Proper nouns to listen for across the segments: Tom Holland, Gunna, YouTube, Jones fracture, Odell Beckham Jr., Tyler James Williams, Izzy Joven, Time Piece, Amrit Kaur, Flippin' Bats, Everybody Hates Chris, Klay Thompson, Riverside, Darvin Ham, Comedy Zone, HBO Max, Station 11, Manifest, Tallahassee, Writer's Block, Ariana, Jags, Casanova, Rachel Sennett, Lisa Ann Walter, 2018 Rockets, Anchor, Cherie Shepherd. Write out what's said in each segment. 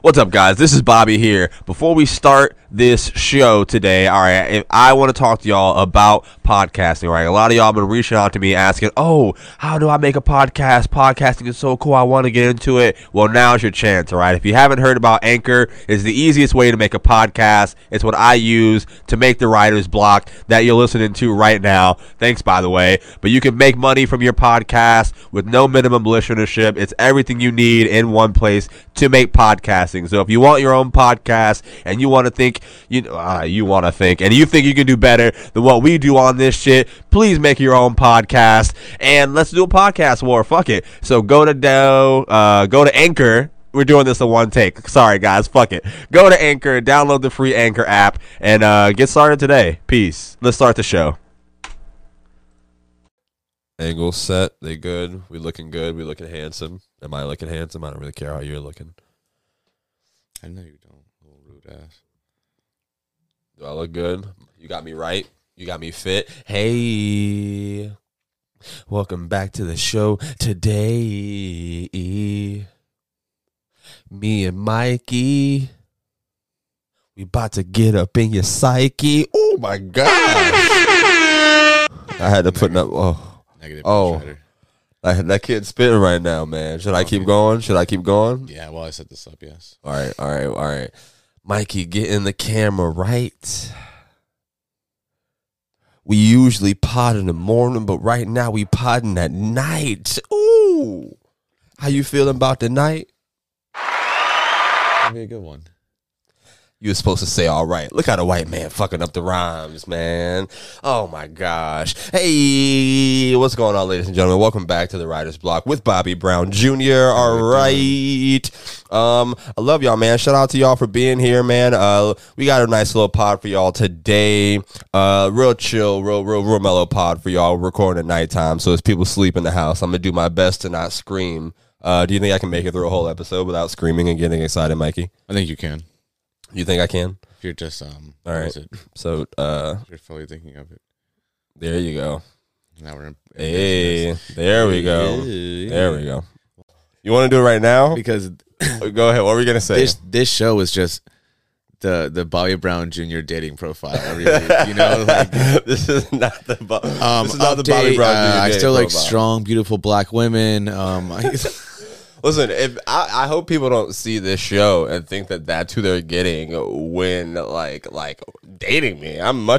What's up, guys? This is Bobby here. Before we start this show today, all right, I want to talk to y'all about podcasting, right? A lot of y'all have been reaching out to me asking, oh, how do I make a podcast? Podcasting is so cool. I want to get into it. Well, now's your chance, all right? If you haven't heard about Anchor, it's the easiest way to make a podcast. It's what I use to make the Writer's Block that you're listening to right now. Thanks, by the way. But you can make money from your podcast with no minimum listenership. It's everything you need in one place to make podcasts. So if you want your own podcast and you want to think, and you think you can do better than what we do on this shit, please make your own podcast and let's do a podcast war. Fuck it. So go to Anchor. We're doing this in one take. Sorry, guys. Fuck it. Go to Anchor, download the free Anchor app, and get started today. Peace. Let's start the show. Angle set. They good. We looking good. We looking handsome. Am I looking handsome? I don't really care how you're looking. I know you don't, little rude ass. Do I look good? You got me right. You got me fit. Hey, welcome back to the show today. Me and Mikey, we about to get up in your psyche. Oh my god! I had to put up. Oh, negative. Oh. That kid's spitting right now, man. Should I keep going? Yeah, well, I set this up, yes. All right. Mikey, get in the camera, right? We usually pod in the morning, but right now we podding at night. Ooh. How you feeling about the night? That'd be a good one. You were supposed to say, all right. Look at the white man fucking up the rhymes, man. Oh, my gosh. Hey, what's going on, ladies and gentlemen? Welcome back to the Writer's Block with Bobby Brown Jr. All right. I love y'all, man. Shout out to y'all for being here, man. We got a nice little pod for y'all today. Real chill, real mellow pod for y'all. We're recording at nighttime, so as people sleep in the house, I'm going to do my best to not scream. Do you think I can make it through a whole episode without screaming and getting excited, Mikey? I think you can. You think I can? If you're just all right. So you're fully thinking of it. There you go. Now we're in. Hey, there we go. Yeah. There we go. You want to do it right now? Because go ahead. What were we gonna say? This show is just the Bobby Brown Jr. dating profile. Really, you know, like this is not the this is not the Bobby Brown Jr. I still like strong, beautiful black women. Listen, if I hope people don't see this show and think that that's who they're getting when like dating me. I don't know.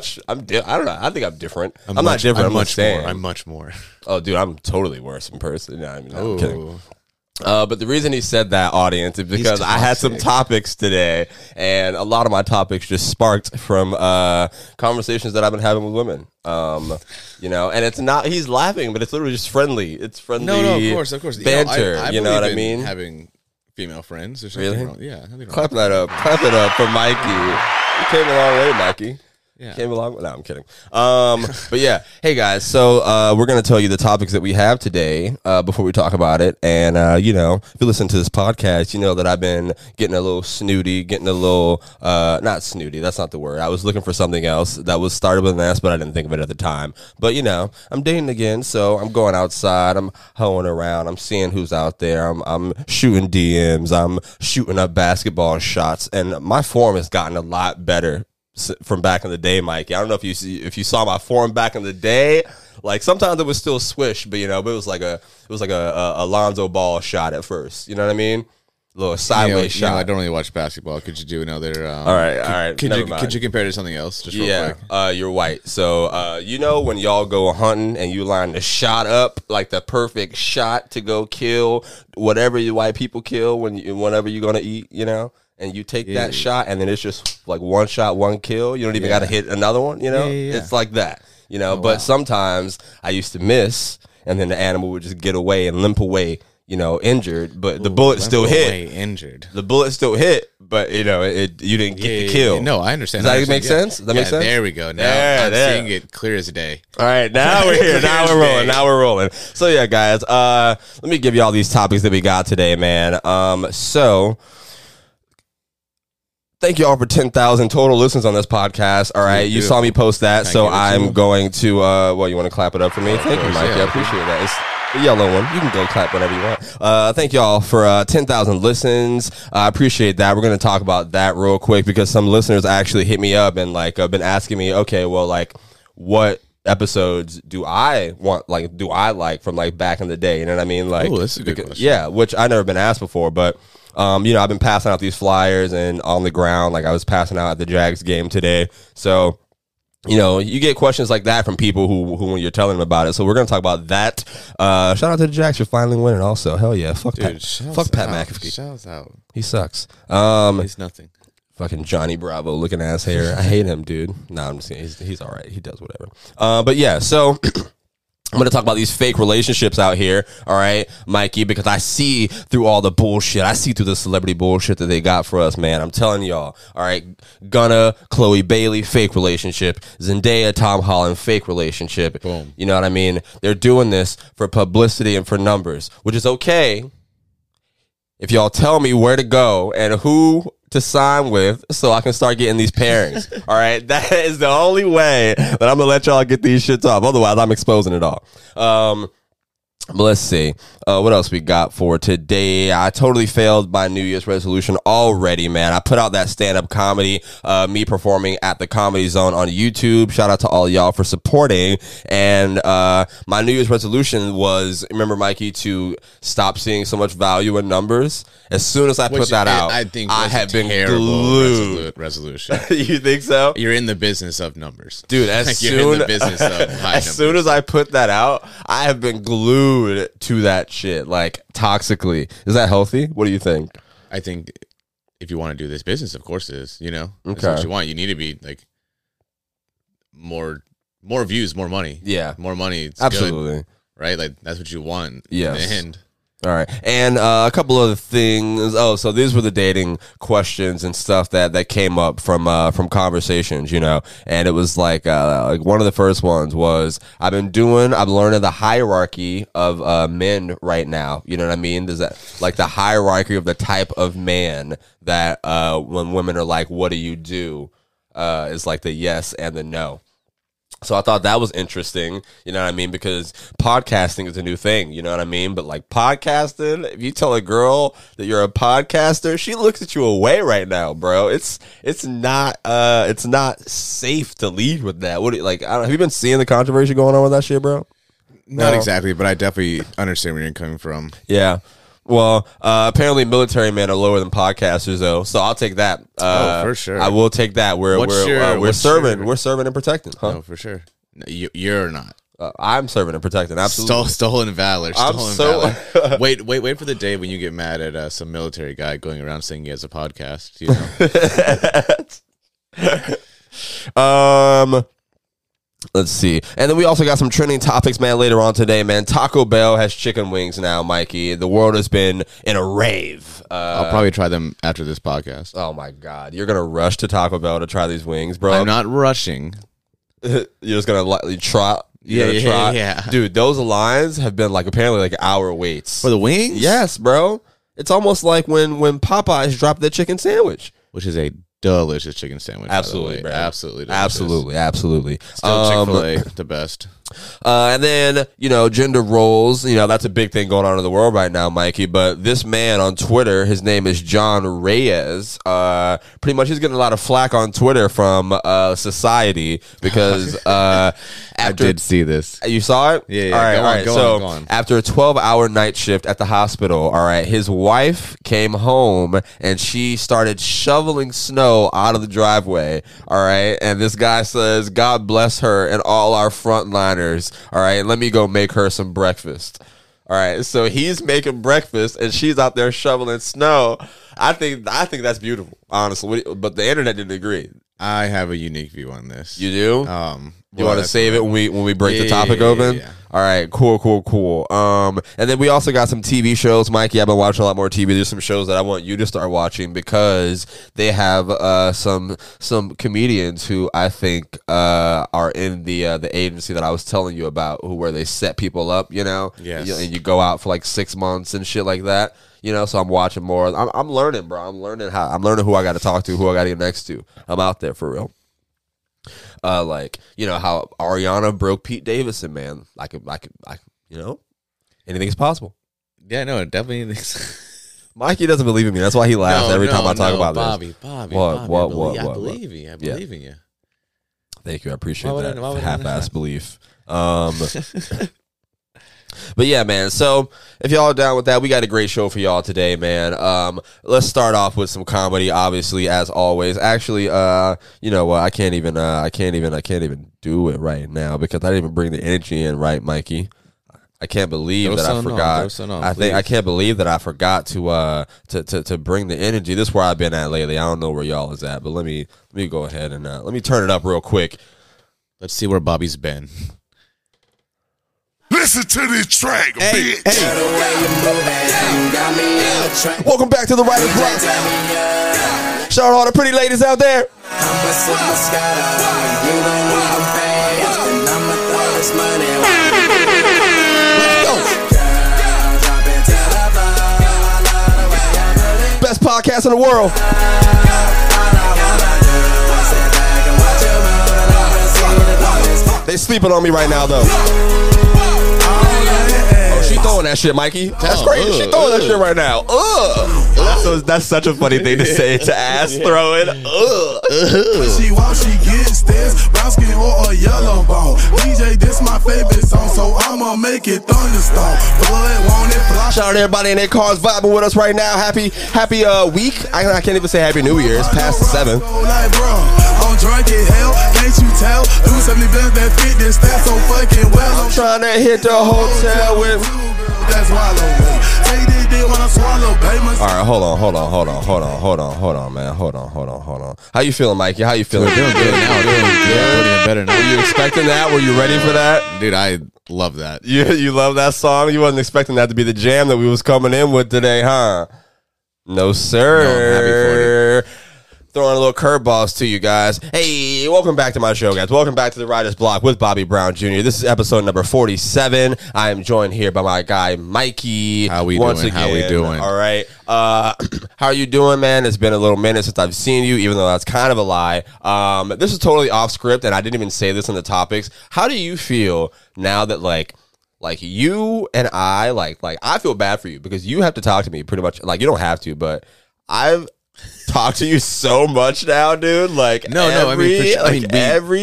I think I'm different. I'm not different. I'm much more. Oh, dude, I'm totally worse in person. No, I mean, I'm kidding. But the reason he said that, audience, is because I had some topics today, and a lot of my topics just sparked from conversations that I've been having with women. And it's not, he's laughing, but it's literally just friendly. It's friendly. No, of course. Banter, you know what I mean? Having female friends or something. Really? Wrong. Yeah. Clap that up. Clap it up for Mikey. You came a long way, Mikey. Yeah. Came along. No, I'm kidding. But yeah, hey guys. So we're gonna tell you the topics that we have today before we talk about it. And if you listen to this podcast, you know that I've been getting a little snooty, not snooty. That's not the word. I was looking for something else that was started with an S, but I didn't think of it at the time. But I'm dating again, so I'm going outside. I'm hoeing around. I'm seeing who's out there. I'm shooting DMs. I'm shooting up basketball shots, and my form has gotten a lot better from back in the day, Mikey. I don't know if you saw my form back in the day. Like sometimes it was still swish, but but it was like a Lonzo Ball shot at first. You know what I mean? A little sideways shot. I don't really watch basketball. Could you do another? All right. Could you compare it to something else? Just real quick. You're white, so when y'all go hunting and you line the shot up like the perfect shot to go kill whatever you white people kill whenever you're gonna eat. And you take that shot, and then it's just like one shot, one kill. You don't even got to hit another one, It's like that, But sometimes I used to miss, and then the animal would just get away and limp away, injured. But the bullet still hit. Injured. The bullet still hit, but, you didn't get the kill. No, I understand. Does that make sense? Does that make sense? There we go. Now I'm seeing it clear as a day. All right, now we're here. Now we're rolling. So, yeah, guys, let me give you all these topics that we got today, man. Thank you all for 10,000 total listens on this podcast. All right. You saw me post that. Thank so I'm too. Going to, well, you want to clap it up for me? Thank you, Mikey. Yeah. I appreciate that. It's the yellow one. You can go clap whenever you want. Thank you all for 10,000 listens. I appreciate that. We're going to talk about that real quick because some listeners actually hit me up and like been asking me, okay, well, like what episodes do I want? Like, do I like from like back in the day? You know what I mean? Like, ooh, that's a good question. Yeah, which I've never been asked before, but. You know, I've been passing out these flyers and on the ground, like I was passing out at the Jags game today. So, you know, you get questions like that from people who when you're telling them about it. So we're going to talk about that. Shout out to the Jags for finally winning also. Hell yeah. Fuck Pat McAfee. Shouts out. He sucks. He's nothing. Fucking Johnny Bravo looking ass hair. I hate him, dude. Nah, I'm just kidding. He's all right. He does whatever. But yeah, so... I'm going to talk about these fake relationships out here, all right, Mikey, because I see through all the bullshit. I see through the celebrity bullshit that they got for us, man. I'm telling y'all, all right, Gunna, Chloe Bailey, fake relationship. Zendaya, Tom Holland, fake relationship. Boom. You know what I mean? They're doing this for publicity and for numbers, which is okay if y'all tell me where to go and who to sign with so I can start getting these pairings. All right. That is the only way that I'm going to let y'all get these shits off. Otherwise, I'm exposing it all. But let's see. What else we got for today? I totally failed my New Year's resolution already, man. I put out that stand-up comedy, me performing at the Comedy Zone on YouTube. Shout out to all y'all for supporting. And my New Year's resolution was, remember, Mikey, to stop seeing so much value in numbers. As soon as I put that out, I think I have been glued. Resolution. You think so? You're in the business of numbers. Dude, as soon as I put that out, I have been glued to that shit, like toxically. Is that healthy? What do you think? I think if you want to do this business, of course it is, you know. Okay. That's what you want. You need to be like more views, more money. Yeah. More money. It's absolutely good, right? Like that's what you want. Yes. In the end. All right. And a couple other things. Oh, so these were the dating questions and stuff that came up from conversations, you know. And it was like one of the first ones was, I'm learning the hierarchy of men right now. You know what I mean? Does that like the hierarchy of the type of man that when women are like, what do you do? Is like the yes and the no. So I thought that was interesting, you know what I mean? Because podcasting is a new thing, you know what I mean? But like podcasting, if you tell a girl that you're a podcaster, she looks at you away right now, bro. It's not safe to lead with that. What do you, like? Have you been seeing the controversy going on with that shit, bro? Not exactly, but I definitely understand where you're coming from. Yeah. Well, apparently military men are lower than podcasters, though. So I'll take that. Oh, for sure. I will take that. We're serving and protecting. Huh? No, for sure. No, you're not. I'm serving and protecting. Absolutely. Stolen valor. Valor. Wait for the day when you get mad at some military guy going around saying he has a podcast. You know. Let's see. And then we also got some trending topics, man, later on today, man. Taco Bell has chicken wings now, Mikey. The world has been in a rave. I'll probably try them after this podcast. Oh, my God. You're going to rush to Taco Bell to try these wings, bro. I'm not rushing. You're just going to trot? Yeah. Dude, those lines have been, like, apparently, like, hour waits. For the wings? Yes, bro. It's almost like when Popeyes dropped their chicken sandwich. Which is a delicious chicken sandwich. Absolutely, bro. Absolutely delicious. Absolutely. Still Chick-fil-A, the best. And then, you know, gender roles. You know, that's a big thing going on in the world right now, Mikey. But this man on Twitter, his name is John Reyes. Pretty much he's getting a lot of flack on Twitter from society because I did see this. You saw it? Yeah. All right. Go on. After a 12-hour night shift at the hospital, all right, his wife came home and she started shoveling snow out of the driveway, all right? And this guy says, God bless her and all our frontliners, all right? Let me go make her some breakfast. All right, so he's making breakfast and she's out there shoveling snow. I think that's beautiful, honestly. But the internet didn't agree. I have a unique view on this. You do? You want to save it when we break the topic open? Yeah. All right, cool. And then we also got some TV shows, Mikey. I've been watching a lot more TV. There's some shows that I want you to start watching because they have some comedians who I think are in the agency that I was telling you about, where they set people up, you know, yes. And you go out for like 6 months and shit like that. You know, so I'm watching more. I'm learning, bro. I'm learning who I got to talk to, who I got to get next to. I'm out there for real. Like, you know, how Ariana broke Pete Davidson, man. You know, anything's possible. Yeah, no, definitely anything's. Mikey doesn't believe in me. That's why he laughs every time I talk about this. Bobby, what? I believe in you. Thank you. I appreciate that half-ass belief. But yeah, man, so if y'all are down with that, we got a great show for y'all today, man. Let's start off with some comedy, obviously, as always. Actually, you know what? I can't even do it right now because I didn't even bring the energy in right, Mikey. I can't believe that I forgot. I can't believe that I forgot to bring the energy. This is where I've been at lately. I don't know where y'all is at, but let me go ahead and let me turn it up real quick. Let's see where Bobby's been. Listen to this track, bitch. Hey. Welcome back to the Writer's Block. Shout out all the pretty ladies out there. Best podcast in the world. They sleeping on me right now, though. Throwing that shit, Mikey. That's crazy. She throwing that shit right now. That's such a funny thing to say to ass throwing. She walks, she gets this brown skin or a yellow ball. DJ, this my favorite song, so I'ma make it thunderstorm. Blood won't it fly. Shout out to everybody in their cars vibing with us right now. Happy week. I can't even say Happy New Year. It's past the 7th. I'm trying to hit the hotel with. Alright, hold on, man. How you feeling, Mikey? How you feeling? Doing good now. Doing better now. Were you expecting that? Were you ready for that? Dude, I love that. You love that song? You wasn't expecting that to be the jam that we was coming in with today, huh? No, sir. No, I'm happy for you. Throwing a little curveballs to you guys. Hey, welcome back to my show, guys. Welcome back to the Writer's Block with Bobby Brown Jr. This is episode number 47. I am joined here by my guy, Mikey. How we doing? All right. How are you doing, man? It's been a little minute since I've seen you, even though that's kind of a lie. This is totally off script, and I didn't even say this in the topics. How do you feel now that, like you and I, like I feel bad for you because you have to talk to me pretty much. Like, you don't have to, but I've talk to you so much now, dude. Like, no, every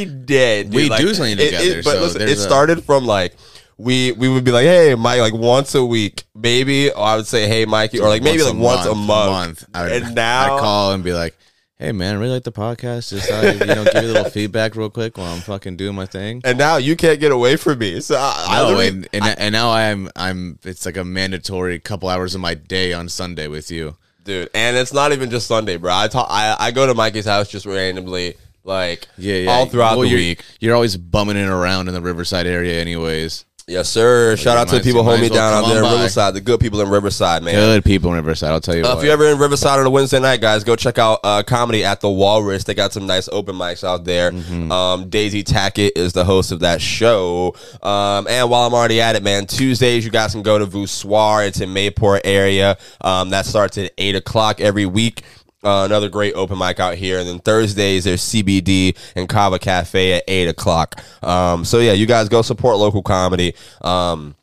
day, dude. We do something together. But listen, it started from like we would be like, hey, Mike, like once a week, maybe. Or I would say, hey, Mikey, or like maybe like once a month. And now I call and be like, hey, man, I really like the podcast. Just give you a little feedback real quick while I'm fucking doing my thing. And now you can't get away from me. So and now I'm. It's like a mandatory couple hours of my day on Sunday with you. Dude, and it's not even just Sunday, bro. I go to Mikey's house just randomly, like, all throughout the week. You're always bumming it around in the Riverside area anyways. Yes, sir. Well, shout out to the people holding me down out there in Riverside. The good people in Riverside, man. Good people in Riverside, I'll tell you what. If you're ever in Riverside on a Wednesday night, guys, go check out comedy at the Walrus. They got some nice open mics out there. Mm-hmm. Daisy Tackett is the host of that show. And while I'm already at it, man, Tuesdays, you guys can go to Vussoir. It's in Mayport area. That starts at 8 o'clock every week. Another great open mic out here. And then Thursdays, there's CBD and Kava Cafe at 8 o'clock. So, yeah, you guys go support local comedy. I don't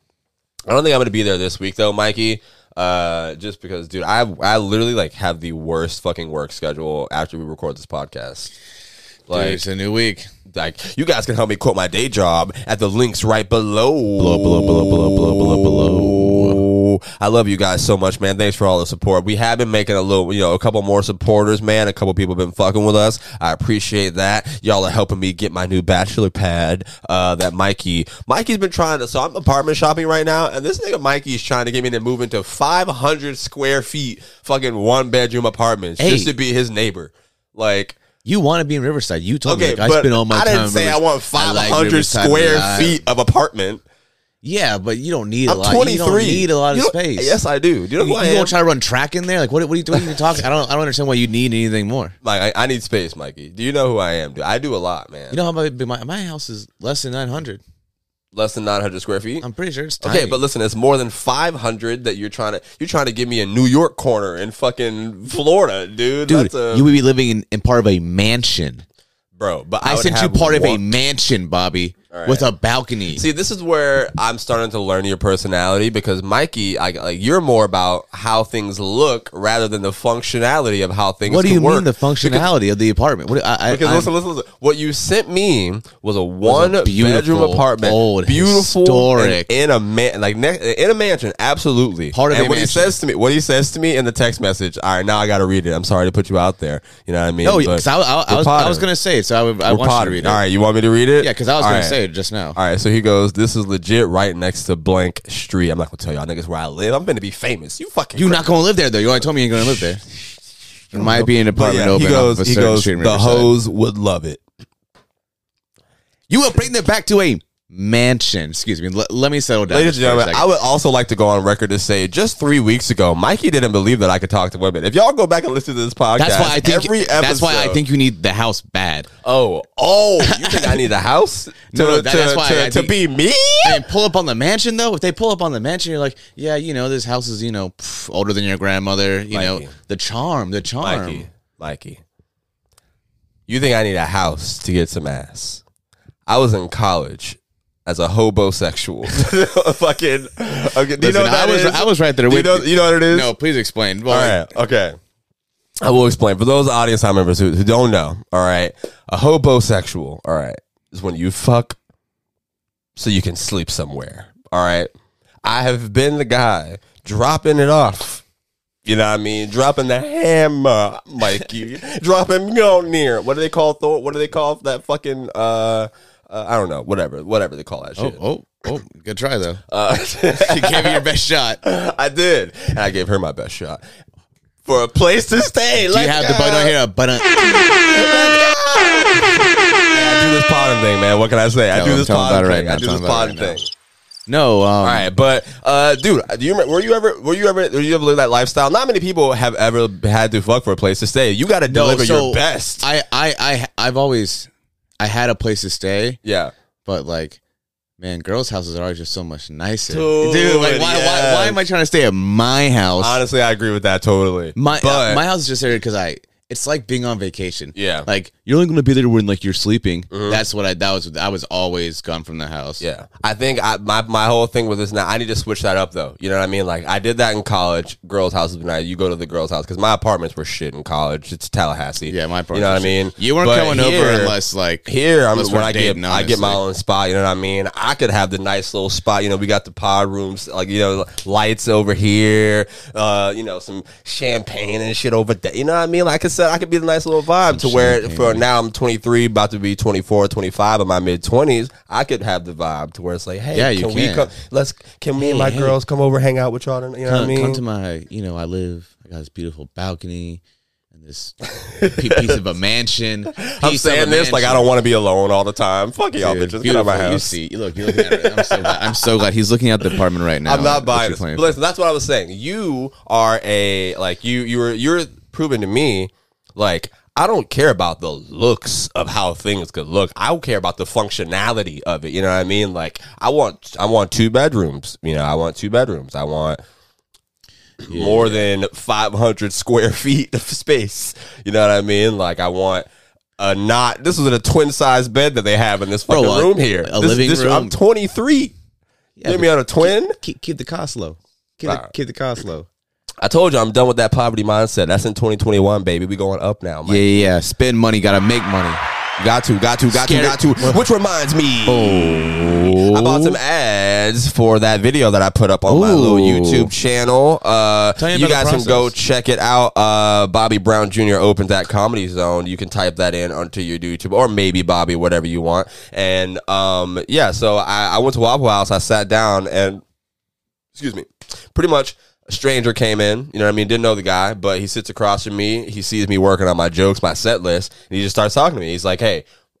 think I'm going to be there this week, though, Mikey, just because, dude, I literally, like, have the worst fucking work schedule after we record this podcast. Like, dude, it's a new week. Like, you guys can help me quote my day job at the links right below. I love you guys so much, man. Thanks for all the support. We have been making a couple more supporters, man. A couple people have been fucking with us. I appreciate that. Y'all are helping me get my new bachelor pad that Mikey's been trying to. So I'm apartment shopping right now, and this nigga Mikey's trying to get me to move into 500 square feet fucking one-bedroom apartments just to be his neighbor. Like, you want to be in Riverside. You told me, like, I spend all my time. I didn't say I want 500 square feet of apartment. Yeah, but you don't need a lot. I'm 23. You don't need a lot of space. Yes, I do. You don't try to run track in there. Like, what are you doing? You talking? I don't understand why you need anything more. Like, I need space, Mikey. Do you know who I am? Dude, I do a lot, man. You know how my house is less than 900. less than 900 square feet. I'm pretty sure it's tiny. Okay, but listen, it's more than 500 that you're trying to give me a New York corner in fucking Florida, dude. Dude, that's you would be living in part of a mansion. Bro, but I sent you part of a mansion, Bobby, right, with a balcony. See, this is where I'm starting to learn your personality, because Mikey, you're more about how things look rather than the functionality of how things work. What do you mean the functionality of the apartment? Listen. What you sent me was a one-bedroom apartment, old, beautiful, historic, in a mansion. Absolutely, part of. And what he says to me in the text message. All right, now I got to read it. I'm sorry to put you out there. You know what I mean? No, because I was gonna say it, so I want you to read it. All right, you want me to read it? Yeah, because I was going to say it just now. All right, so he goes, "This is legit right next to blank street. I'm not going to tell y'all niggas where I live. I'm going to be famous. You're not going to live there, though. You already told me you ain't going to live there. There might be an apartment open." He goes, "The hoes would love it." You will bring them back to a mansion. Excuse me. Let me settle down. Ladies and gentlemen, I would also like to go on record to say, just 3 weeks ago, Mikey didn't believe that I could talk to women. If y'all go back and listen to this podcast, that's why I think you need the house bad. Oh, you think I need a house to be me? I mean, pull up on the mansion though. If they pull up on the mansion, you're like, yeah, you know, this house is, you know, older than your grandmother. You Mikey. Know, the charm. Mikey, you think I need a house to get some ass? I was in college. As a hobosexual. Fucking. Okay. Do you know what that is? I was right there with you. You know what it is? No, please explain. Well, all right. Okay. I will explain. For those audience members who don't know, all right, a hobosexual, all right, is when you fuck so you can sleep somewhere. All right. I have been the guy dropping it off. You know what I mean? Dropping the hammer, Mikey. Dropping near. What do they call Thor? What do they call that fucking. I don't know, whatever they call that shit. Oh, good try, though. You gave me your best shot. I did, and I gave her my best shot. For a place to stay. Do you have the button on here? I do this potting thing, man. What can I say? I do this potting thing. No, all right, but dude, do you were you ever live that lifestyle? Not many people have ever had to fuck for a place to stay. You got to deliver your best. I had a place to stay. Yeah. But like, man, girls' houses are just so much nicer. Dude, like why am I trying to stay at my house? Honestly, I agree with that totally. My house is just there because it's like being on vacation. Yeah. Like you're only going to be there when like you're sleeping. Mm-hmm. I was always gone from the house. Yeah. I think my whole thing with this now, I need to switch that up though. You know what I mean? Like I did that in college. Girls' houses were nice. You go to the girls' house because my apartments were shit in college. It's Tallahassee. Yeah, my apartments. You know what I mean? You weren't coming over unless like here. I'm when I get my own spot. You know what I mean? I could have the nice little spot. You know, we got the pod rooms. Like you know, lights over here. You know, some champagne and shit over there. You know what I mean? Like I could. I could be the nice little vibe to where for now I'm 23, about to be 24, 25 in my mid-20s. I could have the vibe to where it's like, hey, we come? Can me and my girls come over, hang out with y'all? You know what I mean? Come to my, you know, I got this beautiful balcony and this piece of a mansion. I'm saying this like I don't want to be alone all the time. Fuck y'all bitches. Get out of my house. You're looking at it. I'm so glad. He's looking at the apartment right now. I'm not buying this. Listen, that's what I was saying. You are you're proving to me. Like, I don't care about the looks of how things could look. I don't care about the functionality of it. You know what I mean? Like, I want two bedrooms. You know, I want two bedrooms. I want more than 500 square feet of space. You know what I mean? Like, I want this is a twin-size bed that they have in this fucking room here. Living room. I'm 23. Yeah, get me on a twin? Keep the cost low. Keep the cost low. I told you I'm done with that poverty mindset. That's in 2021, baby. We going up now, Mike. Yeah. Spend money, gotta make money. Got to. Which reminds me, I bought some ads for that video that I put up on my little YouTube channel. You guys can go check it out. Bobby Brown Jr. opens at Comedy Zone. You can type that in onto your YouTube or maybe Bobby, whatever you want. And so I went to Waffle House. I sat down and, excuse me, pretty much. A stranger came in, you know what I mean, didn't know the guy, but he sits across from me, he sees me working on my jokes, my set list, and he just starts talking to me. He's like, hey, you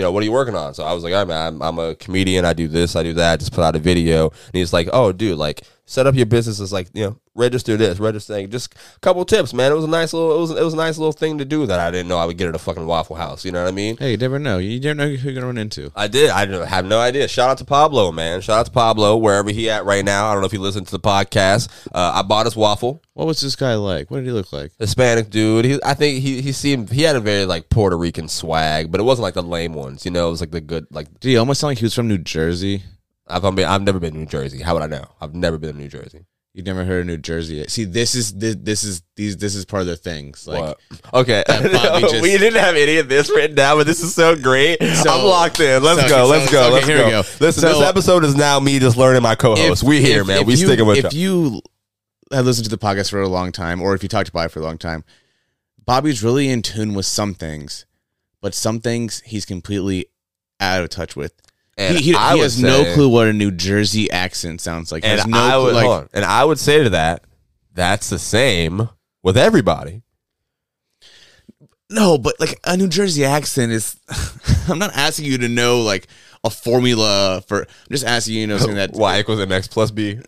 know, what are you working on? So I was like, I'm a comedian, I do this, I do that, I just put out a video. And he's like, oh, dude, like, set up your businesses, like, you know, register this, register thing. Just a couple tips, man. It was a nice little, it was a nice little thing to do that I didn't know I would get at a fucking Waffle House. You know what I mean? Hey, you never know. You never know who you're gonna run into. I have no idea. Shout out to Pablo, man. Shout out to Pablo, wherever he at right now. I don't know if he listened to the podcast. I bought his waffle. What was this guy like? What did he look like? Hispanic dude. He had a very like Puerto Rican swag, but it wasn't like the lame ones. You know, it was like the good, like. Did he almost sound like he was from New Jersey? I've never been to New Jersey. How would I know? I've never been to New Jersey. You've never heard of New Jersey yet. See, this is part of their things. Like, what? Okay, we didn't have any of this written down, but this is so great. So, I'm locked in. Let's go. Listen, so, this episode is now me just learning my co-host. We here, man. We sticking with you. If you have listened to the podcast for a long time, or if you talked to Bobby for a long time, Bobby's really in tune with some things, but some things he's completely out of touch with. And he has no clue what a New Jersey accent sounds like. And I would say to that, that's the same with everybody. No, but like a New Jersey accent is. I'm not asking you to know like a formula for. I'm just asking you to know something that Y = mx + b.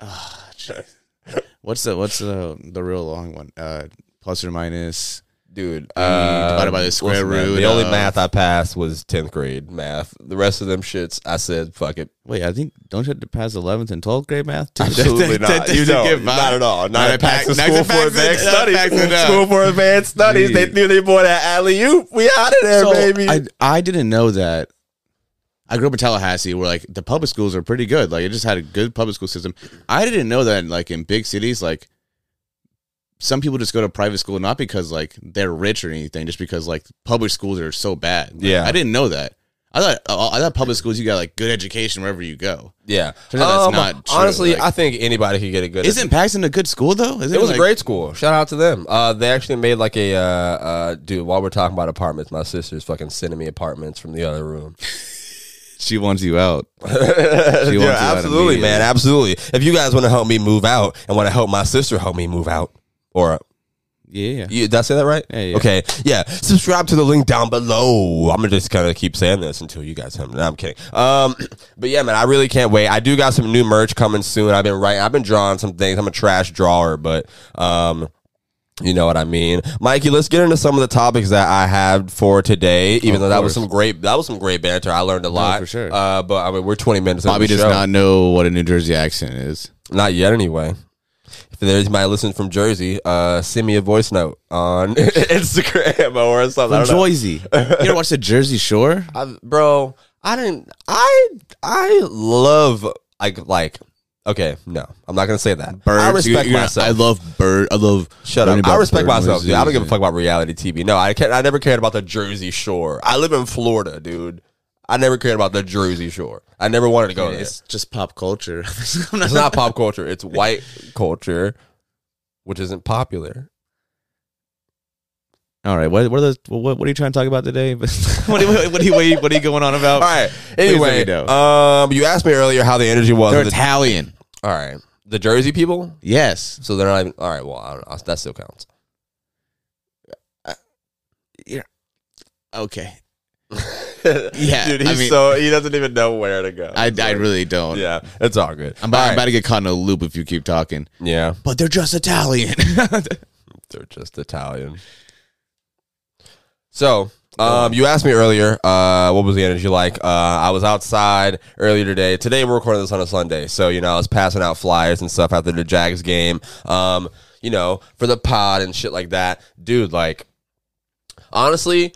Oh, what's the real long one? Plus or minus. Dude, divided by the square root. The only math I passed was 10th grade math. The rest of them shits, I said, fuck it. Wait, I think, don't you have to pass 11th and 12th grade math? Too? Absolutely not. You don't. Not at all. Not at Paxton School for Advanced Studies. School for Advanced Studies. They knew they bought that alley-oop. We out of there, baby. I didn't know that. I grew up in Tallahassee where, like, the public schools are pretty good. Like, it just had a good public school system. I didn't know that, like, in big cities, like, some people just go to private school, not because like they're rich or anything, just because like public schools are so bad. Like, yeah, I didn't know that. I thought public schools you got like good education wherever you go. Yeah, that's not true. Honestly, like, I think anybody could get a good. Isn't Paxton a good school though? It was a great school. Shout out to them. They actually made like a dude. While we're talking about apartments, my sister's fucking sending me apartments from the other room. She wants you out. Absolutely, man. Absolutely. If you guys want to help me move out and want to help my sister help me move out. Or, yeah. Did I say that right? Yeah. Okay, yeah. Subscribe to the link down below. I'm going to just kind of keep saying this until you guys come. No, I'm kidding. But yeah, man, I really can't wait. I do got some new merch coming soon. I've been drawing some things. I'm a trash drawer, but you know what I mean. Mikey, let's get into some of the topics that I have for today, even though that was some great banter. I learned a lot. For sure. But I mean, we're 20 minutes into the show. Bobby does not know what a New Jersey accent is. Not yet, anyway. If there's my listen from Jersey, send me a voice note on Instagram or something. From Jersey. You ever watch the Jersey Shore? I love like okay, no. I'm not going to say that. Birds, I respect myself. I love bird. I love. Shut up. I respect myself, dude. I don't give a fuck about reality TV. No, I never cared about the Jersey Shore. I live in Florida, dude. I never cared about the Jersey Shore. I never wanted to go there. It's just pop culture. It's not pop culture. It's white culture, which isn't popular. All right. What are those? What are you trying to talk about today? What are you going on about? All right. Anyway, you asked me earlier how the energy was. They're Italian. All right. The Jersey people? Yes. So they're not even. All right. Well, I don't know. That still counts. Yeah. Okay. Yeah, dude, he doesn't even know where to go. I really don't. Yeah, it's all good. I'm about to get caught in a loop if you keep talking. Yeah, but they're just Italian. They're just Italian. So, you asked me earlier, what was the energy like? I was outside earlier today. Today we're recording this on a Sunday, so you know I was passing out flyers and stuff after the Jags game. You know, for the pod and shit like that, dude. Like, honestly.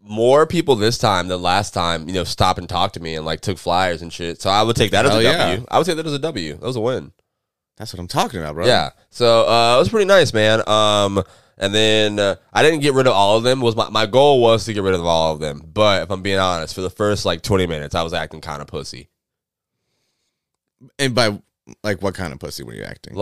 More people this time than last time, you know, stop and talk to me and like took flyers and shit. So I would take that as a W. I would take that as a W. That was a win. That's what I'm talking about, bro. Yeah. So it was pretty nice, man. And then I didn't get rid of all of them. Was my goal was to get rid of all of them. But if I'm being honest, for the first like 20 minutes, I was acting kind of pussy. And by like, what kind of pussy were you acting?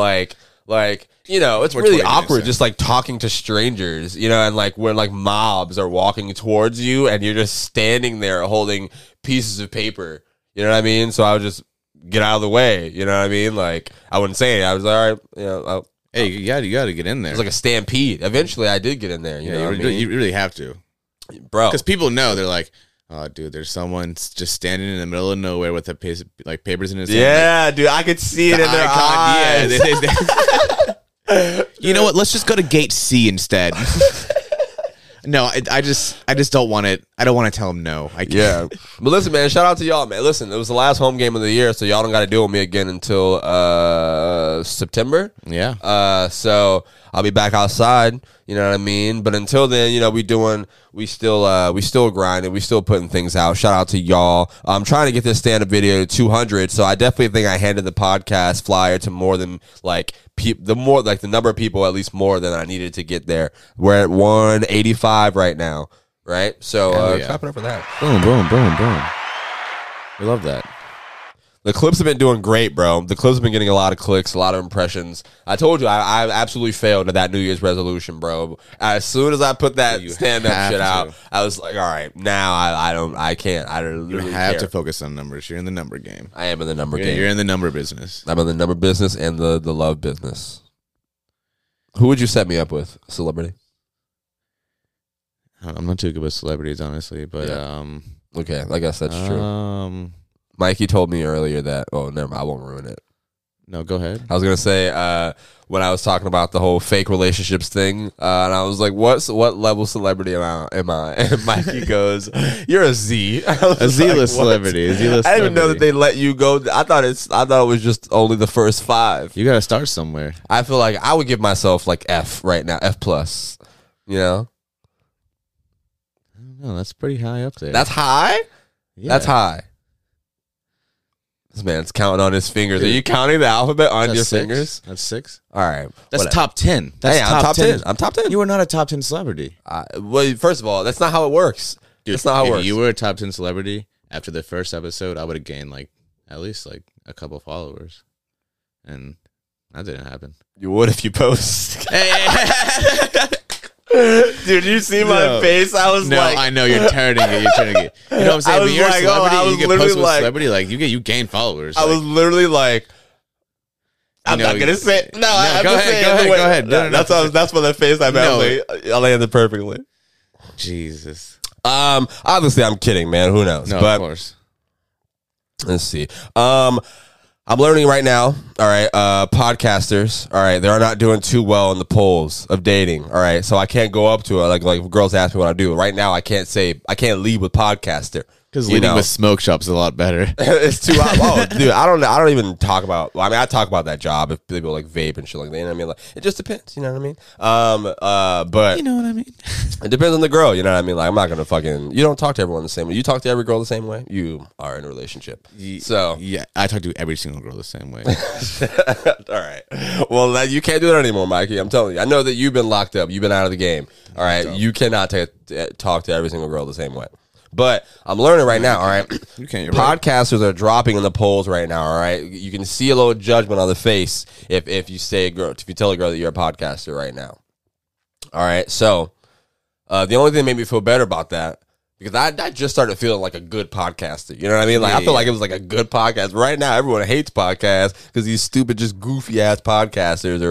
Like, you know, it's really awkward just, like, talking to strangers, you know, and, like, when, like, mobs are walking towards you and you're just standing there holding pieces of paper, you know what I mean? So I would just get out of the way, you know what I mean? Like, I wouldn't say it. I was like, all right, you know, hey, you got to get in there. It's like a stampede. Eventually, I did get in there, you know what I mean? You really have to. Bro. Because people know, they're like, Dude, there's someone just standing in the middle of nowhere with a piece of, like, papers in his hand. Yeah, like, dude, I could see it in their eyes. Yeah, you know what? Let's just go to gate C instead. No, I just don't want it. I don't want to tell him no. I can't. Yeah, but listen, man. Shout out to y'all, man. Listen, it was the last home game of the year, so y'all don't got to deal with me again until September. Yeah. So I'll be back outside. You know what I mean. But until then, you know, we still grinding. We still putting things out. Shout out to y'all. I'm trying to get this stand up video to 200. So I definitely think I handed the podcast flyer to more than like the number of people, at least more than I needed to get there. We're at 185 right now. Right? So, yeah. Clap it up for that. Boom, boom, boom, boom. We love that. The clips have been doing great, bro. The clips have been getting a lot of clicks, a lot of impressions. I told you, I absolutely failed at that New Year's resolution, bro. As soon as I put that stand-up shit out, I was like, all right, now I can't. I don't really have to focus on numbers. You're in the number game. I am in the number game. You're in the number business. I'm in the number business and the love business. Who would you set me up with, celebrity? I'm not too good with celebrities, honestly, but yeah. Okay, I guess that's true. Mikey told me earlier that. Oh, never mind. I won't ruin it. No, go ahead. I was gonna say when I was talking about the whole fake relationships thing, and I was like, "What level celebrity am I?" And Mikey goes, "You're a Z, a Z-list celebrity." I didn't even know that they let you go. I thought it was just only the first five. You gotta start somewhere. I feel like I would give myself like F right now, F plus. You know. No, that's pretty high up there. That's high? Yeah. That's high. This man's counting on his fingers. Dude. Are you counting the alphabet on your fingers? That's six. All right. That's whatever. Top 10. That's I'm top 10. I'm top 10. You are not a top 10 celebrity. Well, first of all, that's not how it works. Dude, that's not how it works. If you were a top 10 celebrity, after the first episode, I would have gained like at least like a couple followers. And that didn't happen. You would if you post. Dude, you see my face? I was like, I know you're turning it. You know what I'm saying? But you're like, a celebrity. You get posted with a celebrity. Like you gain followers. I was literally like, I'm not gonna say. No, I'm just saying. Go ahead. No, that's for the face I made. I landed perfectly. Jesus. Obviously, I'm kidding, man. Who knows? No, but, of course. Let's see. I'm learning right now, all right, podcasters, all right, they're not doing too well in the polls of dating, all right, so I can't go up to it, like girls ask me what I do. Right now, I can't lead with podcaster. Because leading with smoke shop's a lot better. It's too, dude, I don't even talk about, well, I mean, I talk about that job if people like vape and shit like that, you know what I mean? Like, it just depends, you know what I mean? But you know what I mean? It depends on the girl, you know what I mean? Like, I'm not going to you don't talk to everyone the same way. You talk to every girl the same way, you are in a relationship. So. Yeah, I talk to every single girl the same way. All right. Well, you can't do that anymore, Mikey, I'm telling you. I know that you've been locked up. You've been out of the game. All right. You cannot talk to every single girl the same way. But I'm learning right now, all right? Podcasters are dropping in the polls right now, all right? You can see a little judgment on the face if you tell a girl that you're a podcaster right now. All right, so the only thing that made me feel better about that, because I just started feeling like a good podcaster. You know what I mean? Like, yeah, I feel like it was like a good podcast. Right now, everyone hates podcasts because these stupid, just goofy-ass podcasters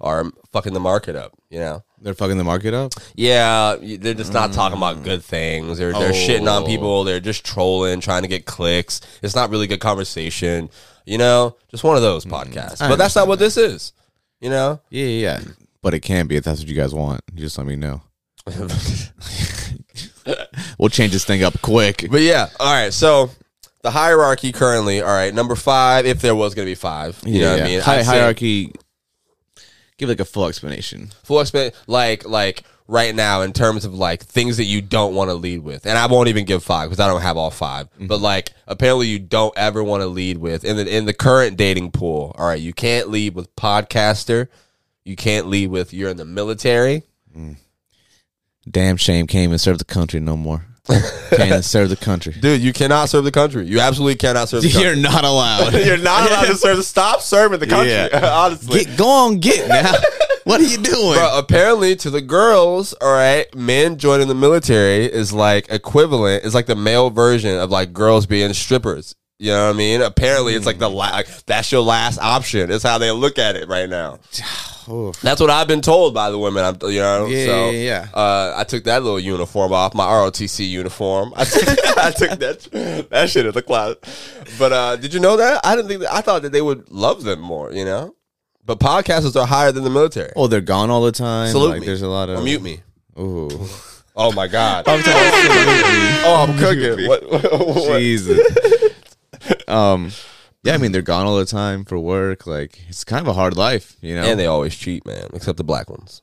are fucking the market up, you know? They're fucking the market up? Yeah, they're just not talking about good things. They're shitting on people. They're just trolling, trying to get clicks. It's not really good conversation. You know, just one of those podcasts. But that's not what this is, you know? Yeah. But it can be if that's what you guys want. You just let me know. We'll change this thing up quick. But yeah, all right, so the hierarchy currently, all right, number 5, if there was going to be 5. You know what I mean? Hierarchy... Give like a full explanation. Like right now in terms of like things that you don't want to lead with. And I won't even give 5 because I don't have all 5. Mm-hmm. But like apparently you don't ever want to lead with. In the current dating pool, all right, you can't lead with podcaster. You can't lead with you're in the military. Mm. Damn shame can't even serve the country no more. Can't serve the country. Dude, you cannot serve the country. You absolutely cannot serve the country. You're not allowed. You're not allowed to serve. Stop serving the country. Yeah. Honestly. Get now. What are you doing? Bro, apparently to the girls, all right, men joining the military is like equivalent. It's like the male version of like girls being strippers. You know what I mean? Apparently, it's like the that's your last option. It's how they look at it right now. Oof. That's what I've been told by the women. Yeah. I took that little uniform off, my ROTC uniform. I took that shit in the closet. But did you know that? I didn't think that. I thought that they would love them more. You know, but podcasters are higher than the military. Oh, they're gone all the time. Salute me. There's a lot of mute me. Ooh. Oh my God. I'm cooking. What? Jesus. Yeah, I mean, they're gone all the time for work. Like, it's kind of a hard life, you know. And they always cheat, man. Except the black ones.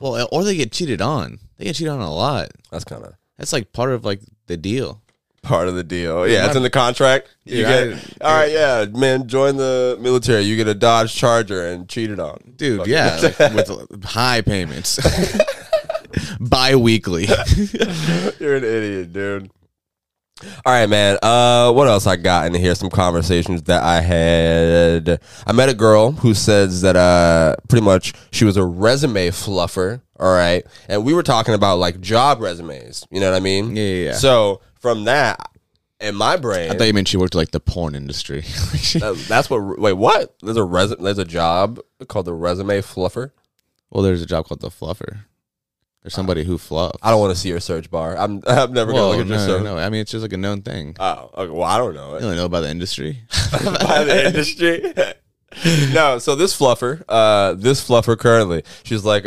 Well, or they get cheated on. They get cheated on a lot. That's like part of like the deal. Part of the deal. Yeah, it's in the contract. Man, join the military. You get a Dodge Charger and cheated on, dude. Fuck yeah, like, with high payments, bi-weekly. You're an idiot, dude. All right, man. What else I got in here? Some conversations that I had. I met a girl who says that pretty much she was a resume fluffer. All right. And we were talking about like job resumes. You know what I mean? Yeah. So from that, in my brain, I thought you meant she worked like the porn industry. That's what. Wait, what? There's a job called the resume fluffer. Well, there's a job called the fluffer. Or somebody who fluffs. I don't want to see your search bar. I'm never going to look at your search. No, I mean, it's just like a known thing. Oh, okay. Well, I don't know. You don't know about the industry? By the industry? No, so this fluffer currently, she's like,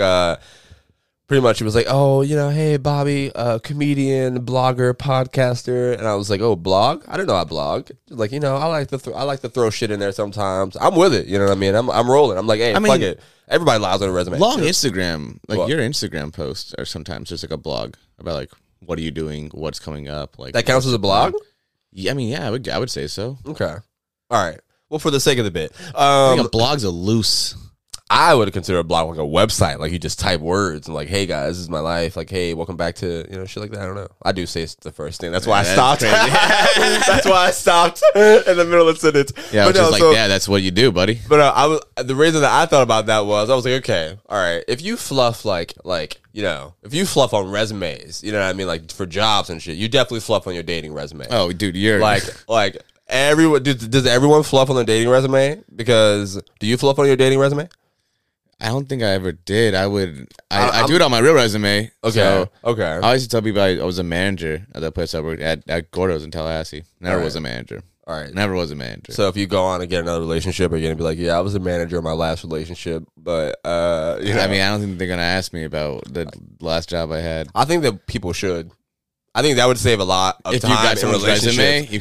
pretty much, she was like, oh, you know, hey, Bobby, comedian, blogger, podcaster. And I was like, oh, blog? I don't know I blog. Like, you know, I like to throw shit in there sometimes. I'm with it. You know what I mean? I'm rolling. I'm like, hey, fuck it. Everybody lies on a resume. Long Instagram. Like, what? Your Instagram posts are sometimes just like a blog about, like, what are you doing? What's coming up? Like, that counts as a blog? Yeah, I mean, yeah, I would say so. Okay. All right. Well, for the sake of the bit. I think a blog's a loose... I would consider a blog like a website. Like, you just type words and like, hey guys, this is my life. Like, hey, welcome back to, you know, shit like that. I don't know. I do say it's the first thing. That's why I stopped. That's why I stopped in the middle of the sentence. Yeah, but that's what you do, buddy. But the reason that I thought about that was I was like, okay, all right, if you fluff like, you know, if you fluff on resumes, you know what I mean? Like for jobs and shit, you definitely fluff on your dating resume. Oh, dude, you're like everyone. Does everyone fluff on their dating resume? Because do you fluff on your dating resume? I don't think I ever did. I do it on my real resume. Okay. So okay. I always tell people I was a manager at that place I worked at Gordo's in Tallahassee. Never was a manager. All right. Never was a manager. So if you go on and get another relationship, you're going to be like, yeah, I was a manager in my last relationship, but, you know. I mean, I don't think they're going to ask me about the last job I had. I think that people should. I think that would save a lot of time. If you got someone's resume, resume.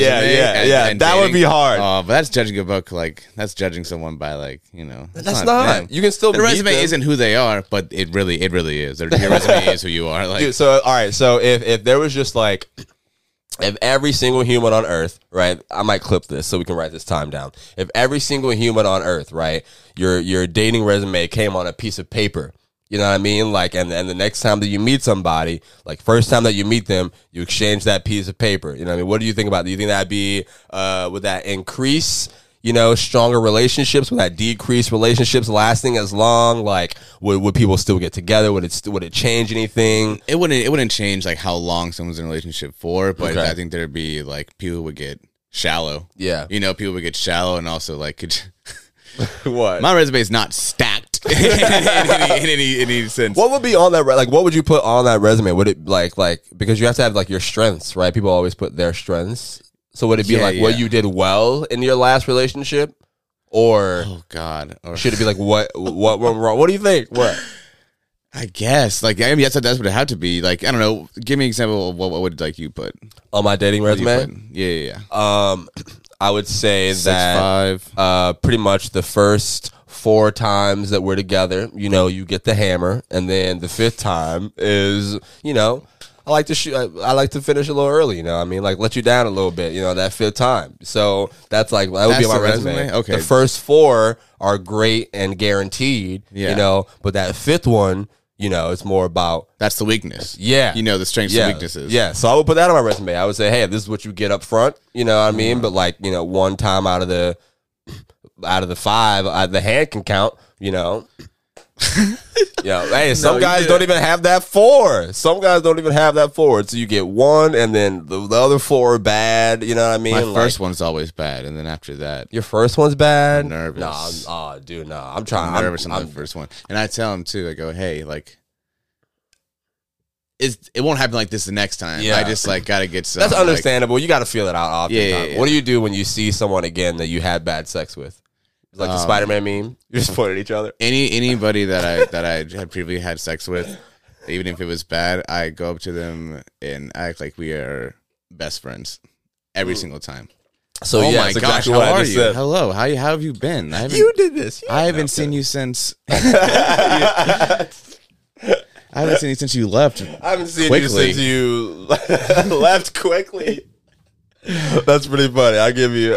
Yeah. And that dating would be hard. Oh, but that's judging a book. Like, that's judging someone by, like, you know. That's not. You can still the resume them. Isn't who they are, but it really is. Your resume is who you are. Like, dude, so, all right. So, if there was just, like, if every single human on Earth, right? I might clip this so we can write this time down. If every single human on Earth, right, your dating resume came on a piece of paper, you know what I mean? Like, and the next time that you meet somebody, like, first time that you meet them, you exchange that piece of paper. You know what I mean? What do you think about it? Do you think that'd be, would that increase, you know, stronger relationships? Would that decrease relationships lasting as long? Like, would people still get together? Would it change anything? It wouldn't change, like, how long someone's in a relationship for, but okay. I think there'd be, like, people would get shallow. Yeah. You know, people would get shallow and also, like, what? My resume is not stacked. in any sense. What would be on that? Like, what would you put on that resume? Would it like because you have to have like your strengths, right? People always put their strengths. So would it be what you did well in your last relationship, or oh god, or should it be like what went wrong? What do you think? What? I guess like I mean that's what it had to be. Like I don't know. Give me an example of what would like you put on my dating resume? Yeah. I would say 6'5". Pretty much the first 4 times that we're together, you know, you get the hammer, and then the 5th time is, you know, I like to shoot. I like to finish a little early, you know. I mean, like let you down a little bit, you know, that 5th time. So that's like that would be my resume. Okay, the first 4 are great and guaranteed, you know, but that 5th one, you know, it's more about that's the weakness. Yeah, you know, the strengths and weaknesses. Yeah, so I would put that on my resume. I would say, hey, this is what you get up front. You know what I mean? But like, you know, one time out of the 5, the hand can count, you know. Yeah, hey, some guys don't even have that four. Some guys don't even have that forward. So you get one, and then the other four are bad. You know what I mean? My first one's always bad, and then after that, your first one's bad. I'm nervous. No, I'm trying. I'm nervous on the first one, and I tell him too. I go, hey, like, it won't happen like this the next time. Yeah. I just like gotta get some. That's understandable. Like, you gotta feel it out often. Yeah. What do you do when you see someone again that you had bad sex with? Like the Spider-Man meme, you just point at each other. Anybody that I had previously had sex with, even if it was bad, I go up to them and act like we are best friends every single time. So oh yeah, my gosh, exactly how are you? Said. Hello, how have you been? You did this. I haven't seen you since. I haven't seen you since you left. I haven't seen you since you left quickly. That's pretty funny. I'll give you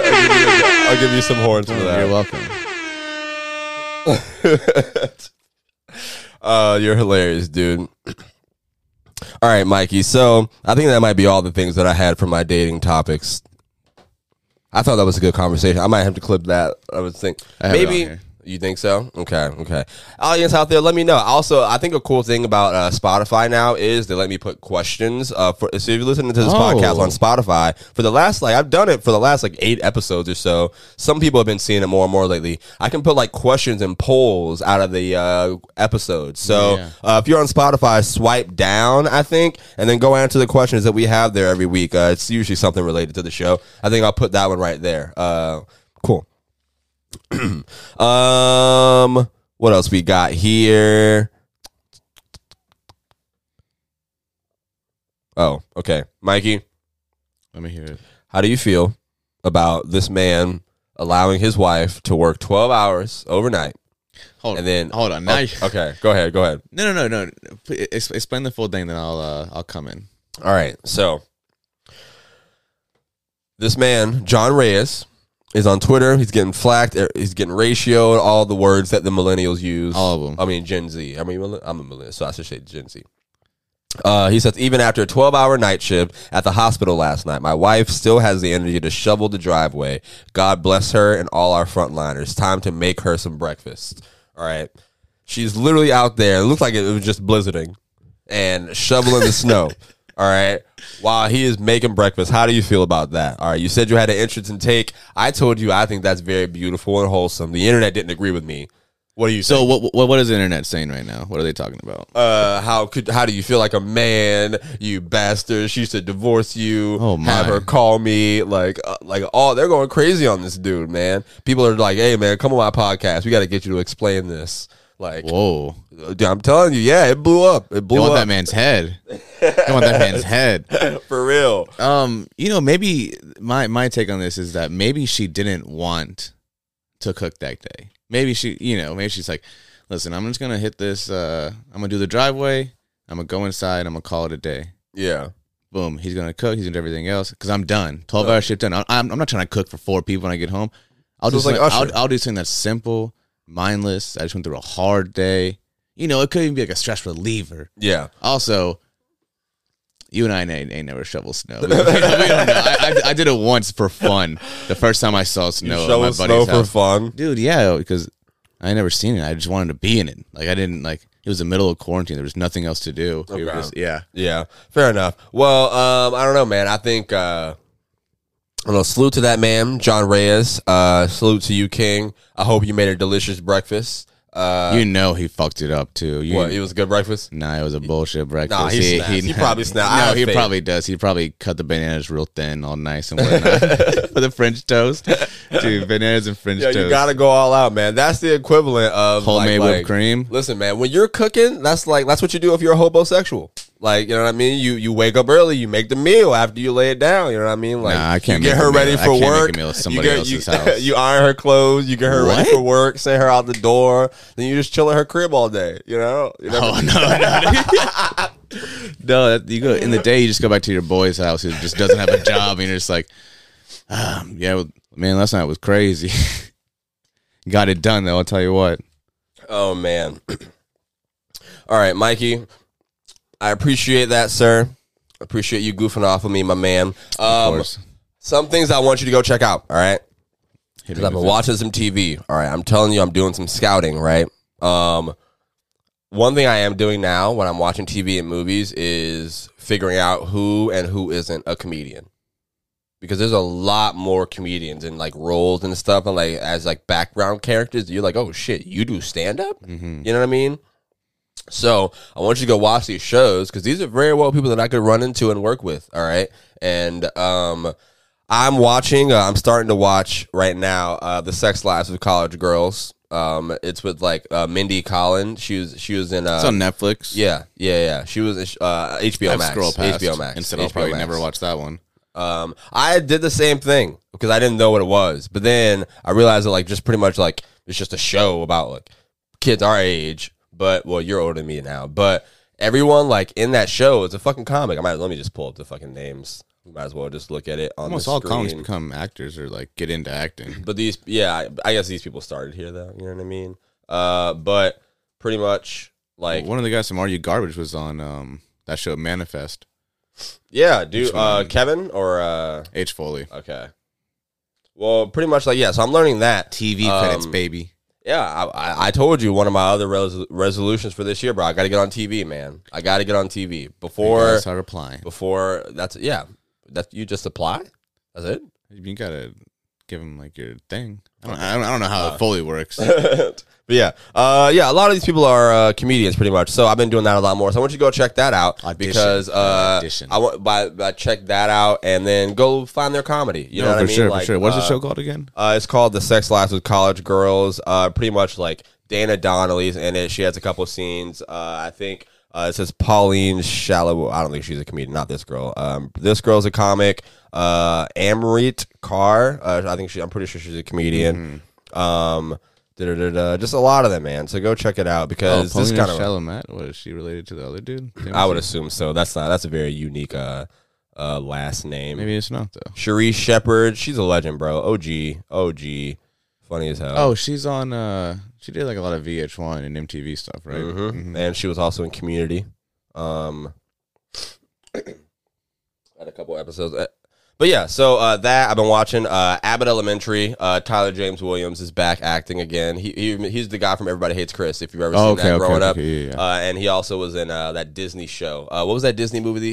some horns for that. You're welcome. You're hilarious, dude. All right, Mikey. So I think that might be all the things that I had for my dating topics. I thought that was a good conversation. I might have to clip that. I would think maybe. You think so? Okay. Audience out there, let me know. Also, I think a cool thing about Spotify now is they let me put questions. So if you're listening to this podcast on Spotify, I've done it for the last, 8 episodes or so. Some people have been seeing it more and more lately. I can put, questions and polls out of the episodes. So if you're on Spotify, swipe down, I think, and then go answer the questions that we have there every week. It's usually something related to the show. I think I'll put that one right there. Cool. What else we got here? Oh, okay. Mikey, let me hear it. How do you feel about this man allowing his wife to work 12 hours overnight? Hold on. Okay, go ahead. No. Explain the full thing, then I'll come in. All right. So this man, John Reyes, is on Twitter. He's getting flacked. He's getting ratioed. All the words that the millennials use. All of them. I mean, Gen Z. I mean, I'm a millennial, so I should say Gen Z. He says, even after a 12-hour night shift at the hospital last night, my wife still has the energy to shovel the driveway. God bless her and all our frontliners. Time to make her some breakfast. All right. She's literally out there. It looks like it was just blizzarding and shoveling the snow. All right. While he is making breakfast, how do you feel about that? All right. You said you had an interest in take. I told you I think that's very beautiful and wholesome. The internet didn't agree with me. What do you say? So what is the internet saying right now? What are they talking about? How do you feel like a man? You bastard! She should divorce you. Oh my. Have her call me. They're going crazy on this dude, man. People are like, hey man, come on my podcast. We got to get you to explain this. Whoa. I'm telling you, yeah, it blew up. They want that man's head. For real. Maybe my take on this is that maybe she didn't want to cook that day. Maybe maybe she's like, listen, I'm just going to hit this. I'm going to do the driveway. I'm going to go inside. I'm going to call it a day. Yeah. Boom. He's going to cook. He's going to do everything else because I'm done. 12-hour shift done. I'm not trying to cook for 4 people when I get home. I'll do something that's simple. Mindless. I just went through a hard day. It could even be like a stress reliever. Yeah. Also, you and I ain't never shoveled snow. We don't know. I did it once for fun. The first time I saw snow at my buddy's house. For fun? Dude, yeah, because I had never seen it. I just wanted to be in it. It was the middle of quarantine. There was nothing else to do. Okay. Yeah. Fair enough. Well, I don't know, man. I think, salute to that man, John Reyes. Salute to you, King. I hope you made a delicious breakfast. He fucked it up too. It was a good breakfast? Nah, it was a bullshit breakfast. Nah, he probably snapped. No, probably does. He probably cut the bananas real thin, all nice and whatnot. For the French toast. Dude, bananas and French toast. You gotta go all out, man. That's the equivalent of homemade whipped cream. Listen, man, when you're cooking, that's what you do if you're a hobosexual. You know what I mean? You wake up early, you make the meal after you lay it down. You know what I mean? Nah, I can't. You get her ready for work. You iron her clothes. You get her ready for work. Send her out the door. Then you just chill at her crib all day. You know? No. You go in the day. You just go back to your boy's house who just doesn't have a job, and you're just like, man, last night was crazy. Got it done though. I'll tell you what. Oh man. All right, Mikey. I appreciate that, sir. I appreciate you goofing off of me, my man. Of course. Some things I want you to go check out, all right? Because I've been watching some TV, all right? I'm telling you, I'm doing some scouting, right? One thing I am doing now when I'm watching TV and movies is figuring out who and who isn't a comedian. Because there's a lot more comedians in, like, roles and stuff, and, like, as, like, background characters. You're like, oh, shit, you do stand-up? Mm-hmm. You know what I mean? So I want you to go watch these shows, because these are very well people that I could run into and work with, all right? And I'm starting to watch right now The Sex Lives of College Girls. It's with, like, Mindy Collins. She was in... it's on Netflix. Yeah. She was in HBO Max. HBO Max. Instead, I'll probably never watch that one. I did the same thing because I didn't know what it was. But then I realized that, like, just pretty much, like, it's just a show about, like, kids our age. But, well, you're older than me now. But everyone, like, in that show is a fucking comic. Let me just pull up the fucking names. We might as well just look at it on almost the screen. All comics become actors or, like, get into acting. But these, yeah, I guess these people started here, though. You know what I mean? But pretty much, like... Well, one of the guys from Are You Garbage was on that show, Manifest. Yeah, dude. Kevin or... H. Foley. Okay. Well, pretty much, like, yeah, so I'm learning that. TV credits, baby. Yeah, I told you one of my other resolutions for this year, bro. I got to get on TV, man. I got to get on TV. Before... I start applying. Before... That's... Yeah. That you just apply? That's it? You gotta give them, like, your thing. I don't know how it fully works. But yeah. A lot of these people are comedians, pretty much. So I've been doing that a lot more. So I want you to go check that out. Audition. I want by check that out and then go find their comedy. You know what I mean? For sure, like, for sure. What's the show called again? It's called The Sex Lives with College Girls. Pretty much, like, Dana Donnelly's in it. She has a couple scenes. I think. It says Pauline Shallow. I don't think she's a comedian. Not this girl. This girl's a comic. Amrit Kaur. I'm pretty sure she's a comedian. Mm-hmm. Just a lot of them, man. So go check it out because this kind of Shallow. Was she related to the other dude? I would assume so. That's a very unique last name. Maybe it's not though. Cherie Shepherd. She's a legend, bro. OG. Funny as hell. Oh, she's on. She did, like, a lot of VH1 and MTV stuff, right? Mm-hmm. Mm-hmm. And she was also in Community. Had a couple episodes, but yeah. So that I've been watching Abbott Elementary. Tyler James Williams is back acting again. He's the guy from Everybody Hates Chris. If you've ever seen that growing up, yeah. And he also was in that Disney show. What was that Disney movie?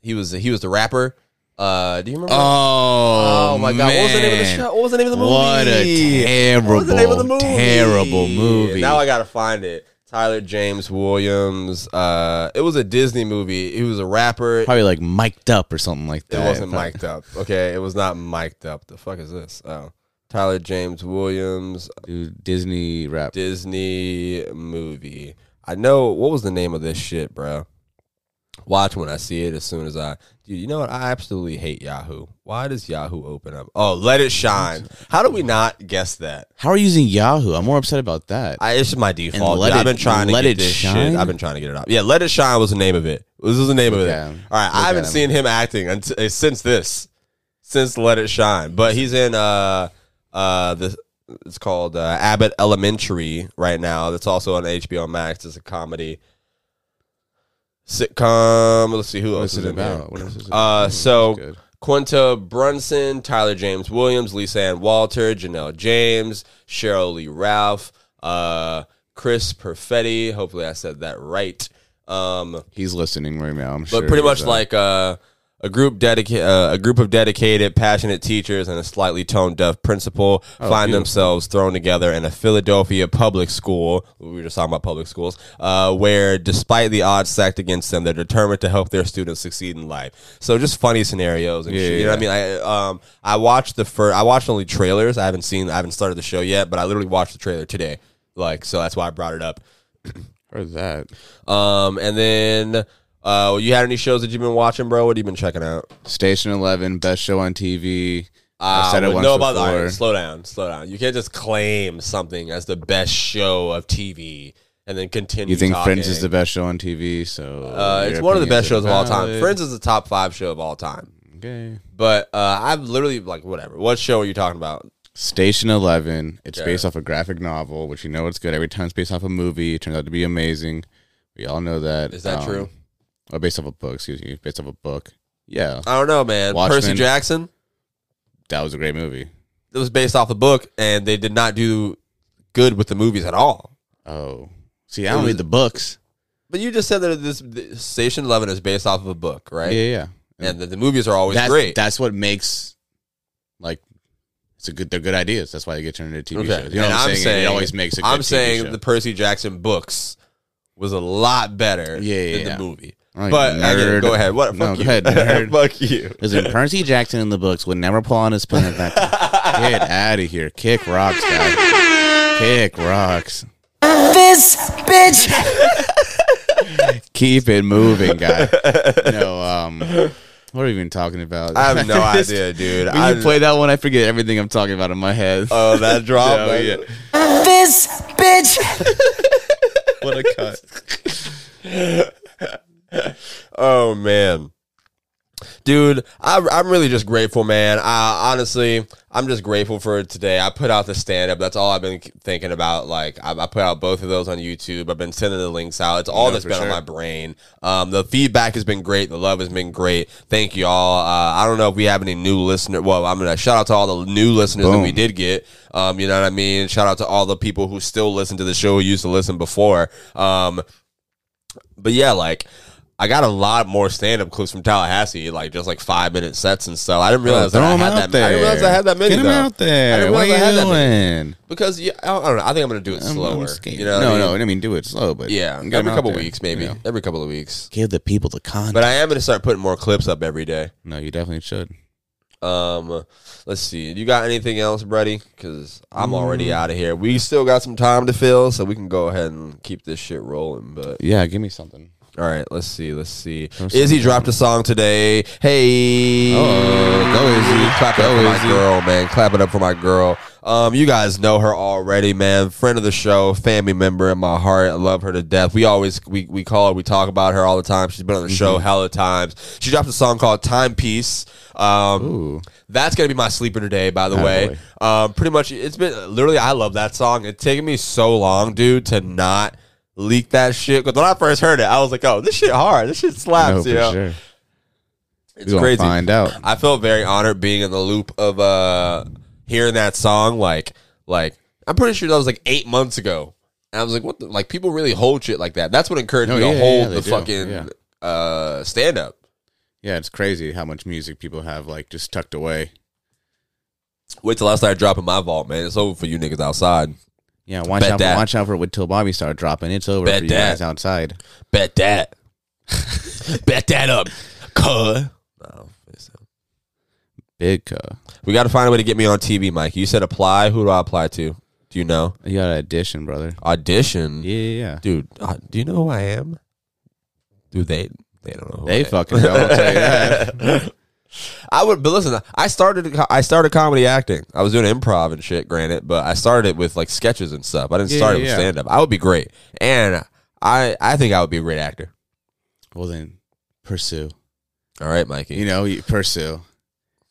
He was the rapper. Do you remember? Oh my God! Man. What was the name of the show? What was the name of the movie? What a terrible movie! Now I gotta find it. Tyler James Williams. It was a Disney movie. He was a rapper. Probably like Mic'd Up or something like that. It wasn't Mic'd Up. Okay, it was not Mic'd Up. The fuck is this? Oh, Tyler James Williams. Dude, Disney rap. Disney movie. I know. What was the name of this shit, bro? Watch when I see it as soon as I... Dude, you know what? I absolutely hate Yahoo. Why does Yahoo open up? Oh, Let It Shine. How do we not guess that? How are you using Yahoo? I'm more upset about that. It's my default. I've been trying to get this shit. I've been trying to get it up. Yeah, Let It Shine was the name of it. This was the name of it. All right, I haven't seen him acting since Let It Shine. But he's in... it's called Abbott Elementary right now. That's also on HBO Max. It's a comedy... sitcom. Let's see who else is about. What is it about? So Quinta Brunson, Tyler James Williams, Lisa Ann Walter, Janelle James, Cheryl Lee Ralph, Chris Perfetti. Hopefully I said that right. He's listening right now. I'm sure. But pretty much like a group of dedicated, passionate teachers and a slightly tone-deaf principal find themselves thrown together in a Philadelphia public school. We were just talking about public schools, where despite the odds stacked against them, they're determined to help their students succeed in life. So just funny scenarios and shit. You know what I mean? I watched only trailers. I haven't started the show yet, but I literally watched the trailer today. Like, so that's why I brought it up. Heard that. And then. You had any shows that you've been watching, bro? What have you been checking out? Station 11, best show on TV. I said it once before. Slow down. You can't just claim something as the best show of TV and then continue. You think talking. Friends is the best show on TV? So it's one of the best shows of all time. Friends is the top 5 show of all time. Okay, but I've literally like whatever. What show are you talking about? Station 11. It's based off a graphic novel, which you know it's good. Every time it's based off a movie, it turns out to be amazing. We all know that. Is that true? Oh, based off a book, excuse me. Based off a book. Yeah. I don't know, man. Watchmen, Percy Jackson. That was a great movie. It was based off a book, and they did not do good with the movies at all. Oh. See, I don't read the books. But you just said that this Station 11 is based off of a book, right? Yeah. And the movies are always great. That's what makes, like, they're good ideas. That's why they get turned into TV shows. You know what I'm saying? It always makes a good TV show. The Percy Jackson books was a lot better than the movie. Like, but nerd. Go ahead. What? No, fuck you. Go ahead, nerd. Fuck you. Listen, Percy Jackson in the books would never pull on his pen at that time. Get out of here. Kick rocks, guys. Kick rocks. This bitch. Keep it moving, guy. No, what are we even talking about? I have no idea, dude. When you play that one, I forget everything I'm talking about in my head. Oh, that drop. No, yeah. This bitch. What a cut. Oh, man. Dude, I'm really just grateful, man. Honestly, I'm just grateful for today. I put out the stand-up. That's all I've been thinking about. Like, I put out both of those on YouTube. I've been sending the links out. It's all that's been on my brain. The feedback has been great. The love has been great. Thank you all. I don't know if we have any new listeners. Well, I'm going to shout out to all the new listeners that we did get. You know what I mean? Shout out to all the people who still listen to the show, who used to listen before. But, yeah, like, I got a lot more stand-up clips from Tallahassee, like just like 5-minute sets and stuff. I didn't realize that I had that many. I didn't realize I had that many. Get them out there. What are you doing? Because I don't know. I think I'm gonna do it slower. You know? No. I mean, do it slow, but every couple weeks, maybe every couple of weeks. Give the people the content. But I am gonna start putting more clips up every day. No, you definitely should. Let's see. You got anything else, buddy? Because I'm already out of here. We still got some time to fill, so we can go ahead and keep this shit rolling. But yeah, give me something. All right, let's see. Izzy dropped a song today. Hey, go Izzy. Clap it up for my girl, man. Clap it up for my girl. You guys know her already, man. Friend of the show, family member in my heart. I love her to death. We call her, we talk about her all the time. She's been on the show hella times. She dropped a song called Timepiece. That's gonna be my sleeper today, by the way. Really. Pretty much, it's been literally. I love that song. It's taken me so long, dude, to not leak that shit, because when I first heard it, I was like, "Oh, this shit hard. This shit slaps." Sure. It's crazy. Find out. I felt very honored being in the loop of hearing that song. Like I'm pretty sure that was like 8 months ago, and I was like, "What? Like people really hold shit like that." That's what encouraged me to hold the fucking stand up. Yeah, it's crazy how much music people have like just tucked away. Wait till I start dropping my vault, man. It's over for you niggas outside. Yeah, watch out for it till Bobby started dropping. It's over for you guys outside. Bet that. Bet that up, cuh. No, big cuh. We got to find a way to get me on TV, Mike. You said apply. Who do I apply to? Do you know? You got to audition, brother. Audition? Yeah. Dude, do you know who I am? Dude, they don't know who I am. They fucking don't. I'll tell you that. But listen, I started comedy acting. I was doing improv and shit, granted, but I started it with like sketches and stuff. I didn't start it with stand up. I would be great, and I think I would be a great actor. Well then, pursue. All right, Mikey. You know, you pursue.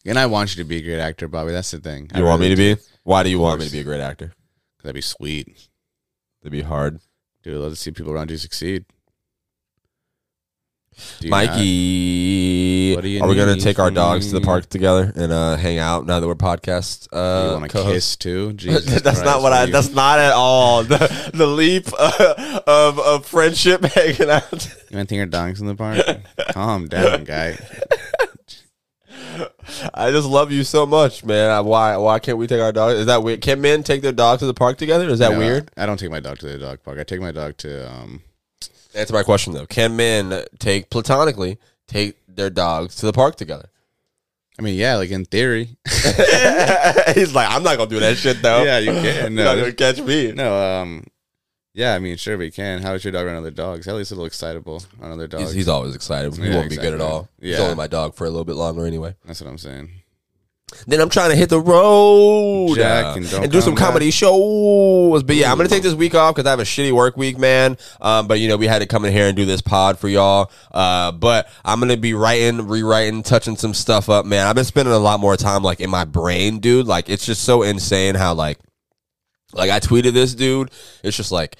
And I want you to be a great actor, Bobby. That's the thing. You want me to be? Why do you want me to be a great actor? 'Cause that'd be sweet. That'd be hard, dude. I'd love to see people around you succeed. Mikey, are we going to take our dogs to the park together and hang out now that we're podcast? You want to kiss too? Jesus Christ, not what I. That's not at all the leap of friendship hanging out. You want to take our dogs in the park? Calm down, guy. I just love you so much, man. Why can't we take our dogs? Is that weird? Can men take their dogs to the park together? Is that weird? I don't take my dog to the dog park. I take my dog to. Answer my question though. Can men platonically take their dogs to the park together? I mean, yeah, like in theory. He's like, I'm not gonna do that shit though. Yeah, you can. No, you're not gonna catch me. No, yeah, I mean, sure, we can. How does your dog run other dogs? At least a little excitable on other dogs. He's always excited. He won't be good at all. Yeah. He's only my dog for a little bit longer anyway. That's what I'm saying. Then I'm trying to hit the road and do some comedy shows. But yeah, I'm going to take this week off because I have a shitty work week, man. But, you know, we had to come in here and do this pod for y'all. But I'm going to be writing, rewriting, touching some stuff up, man. I've been spending a lot more time, like, in my brain, dude. Like, it's just so insane how, like I tweeted this, dude. It's just like,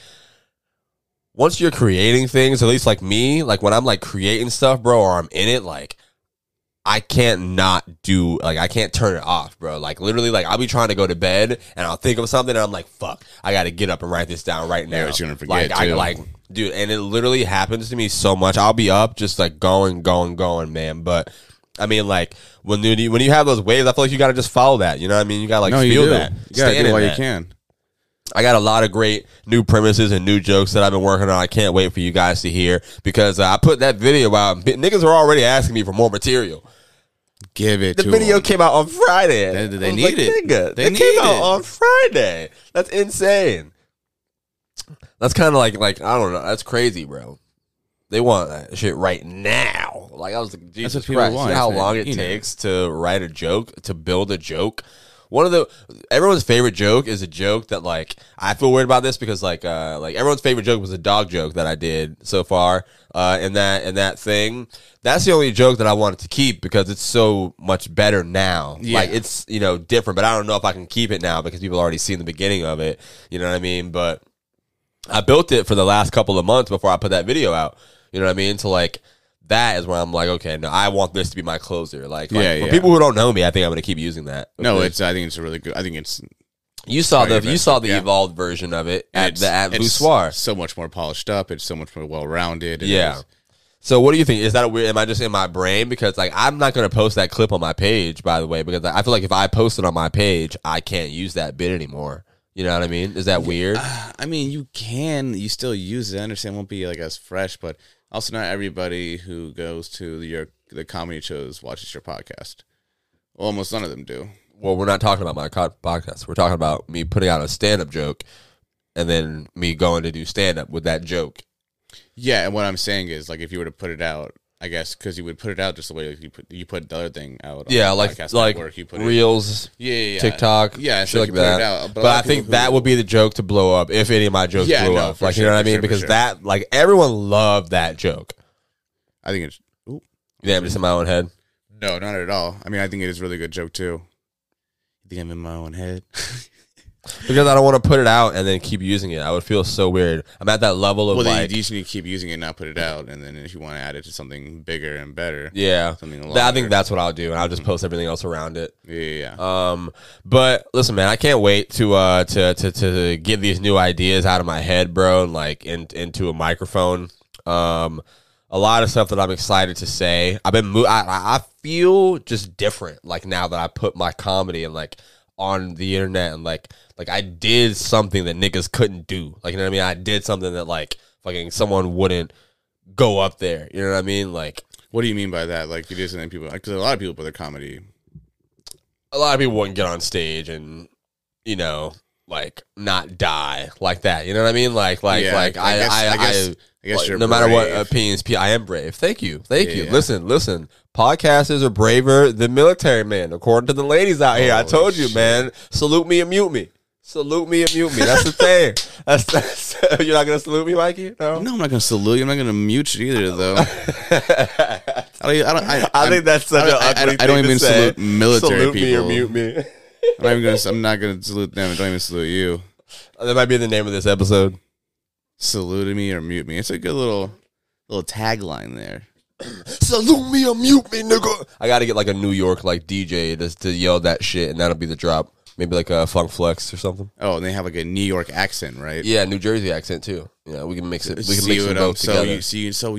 once you're creating things, at least, like, me, like, when I'm, like, creating stuff, bro, or I'm in it, like, I can't not do, like, I can't turn it off, bro. Like, literally, like, I'll be trying to go to bed, and I'll think of something, and I'm like, fuck, I got to get up and write this down right now. Yeah, it's gonna forget, like, too. Dude, and it literally happens to me so much. I'll be up just, like, going, man. But, I mean, like, when you have those waves, I feel like you got to just follow that. You know what I mean? You got to, like, feel that. You got to do all you can. I got a lot of great new premises and new jokes that I've been working on. I can't wait for you guys to hear, because I put that video out. Niggas were already asking me for more material. Give it to them. The video came out on Friday. They need it. Nigga, they came out on Friday. That's insane. That's kind of like, I don't know. That's crazy, bro. They want that shit right now. Like, I was like, Jesus Christ. You know how long it takes to write a joke, to build a joke? Everyone's favorite joke is a joke that, like, I feel weird about this because, like everyone's favorite joke was a dog joke that I did so far. And that thing, that's the only joke that I wanted to keep because it's so much better now. Yeah. Like, it's, you know, different, but I don't know if I can keep it now because people already seen the beginning of it. You know what I mean? But I built it for the last couple of months before I put that video out. You know what I mean? So, like, that is where I'm like, okay, no, I want this to be my closer. For people who don't know me, I think I'm going to keep using that. No, I think it's a really good. I think it's. You saw the evolved version of it at Vussoir. So much more polished up. It's so much more well rounded. Yeah. So what do you think? Is that weird? Am I just in my brain? Because, like, I'm not going to post that clip on my page, by the way, because I feel like if I post it on my page, I can't use that bit anymore. You know what I mean? Is that weird? I mean, you can. You still use it. I understand it won't be, like, as fresh, but also not everybody who goes to the comedy shows watches your podcast. Well, almost none of them do. Well, we're not talking about my podcast. We're talking about me putting out a stand-up joke and then me going to do stand-up with that joke. Yeah, and what I'm saying is, like, if you were to put it out, I guess, because you would put it out just the way you put the other thing out. Yeah, like you put Reels, TikTok, shit like that. But I think that would be the joke to blow up if any of my jokes blew up. Like, you know what I mean? Because that, like, everyone loved that joke. I think it's... Ooh, yeah, I'm just in my own head. No, not at all. I mean, I think it is a really good joke, too. I think I'm in my own head. Because I don't want to put it out and then keep using it. I would feel so weird. I'm at that level of, well, like... Well, you just need to keep using it and not put it out. And then if you want to add it to something bigger and better... Yeah. I think that's what I'll do. And I'll just post everything else around it. Yeah. But listen, man, I can't wait to get these new ideas out of my head, bro, and, like, into a microphone. A lot of stuff that I'm excited to say. I feel just different, like, now that I put my comedy and, like... on the internet, and like I did something that niggas couldn't do. Like, you know what I mean? I did something that, like, fucking someone wouldn't go up there. You know what I mean? Like, what do you mean by that? Like, you did something people, because a lot of people put their comedy. A lot of people wouldn't get on stage and, you know, like, not die like that. You know what I mean? I guess you're brave. No matter what opinions, I am brave. Thank you. Yeah. Listen. Podcasters are braver than military men, according to the ladies out here. Holy I told you, shit. Man. Salute me and mute me. That's the thing. That's you're not gonna salute me, Mikey? No, I'm not gonna salute you. I'm not gonna mute you either, though. I think that's such an ugly thing to say. I don't even salute military people. Salute me or mute me. I'm not gonna salute them. I don't even salute you. That might be the name of this episode. Salute me or mute me. It's a good little tagline there. Salute me or mute me, nigga. I gotta get, like, a New York, like, DJ to yell that shit, and that'll be the drop. Maybe like a Funk Flex or something. Oh, and they have, like, a New York accent, right? Yeah, New Jersey accent too. Yeah, we can mix it. We can mix them both together. So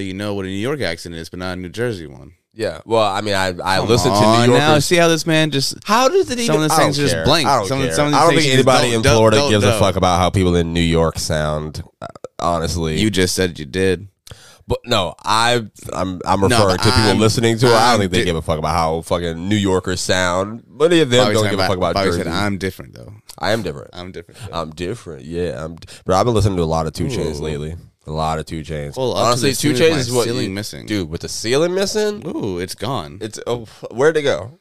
you know what a New York accent is, but not a New Jersey one. Yeah, well, I mean, I listen to New Yorkers. Now, see how this man just... How does it even... Some of the things just blank. I don't think anybody in Florida gives a fuck about how people in New York sound, honestly. You just said you did. But no, I'm referring to people listening to it. I don't think they give a fuck about how fucking New Yorkers sound. Many of them don't give a fuck about Jersey. I'm different, though. I am different. Yeah. But I've been listening to a lot of 2 Chainz lately. A lot of 2 Chainz. Well, honestly, 2 Chainz is what ceiling missing. Dude, with the ceiling missing? Ooh, it's gone. Where'd it go?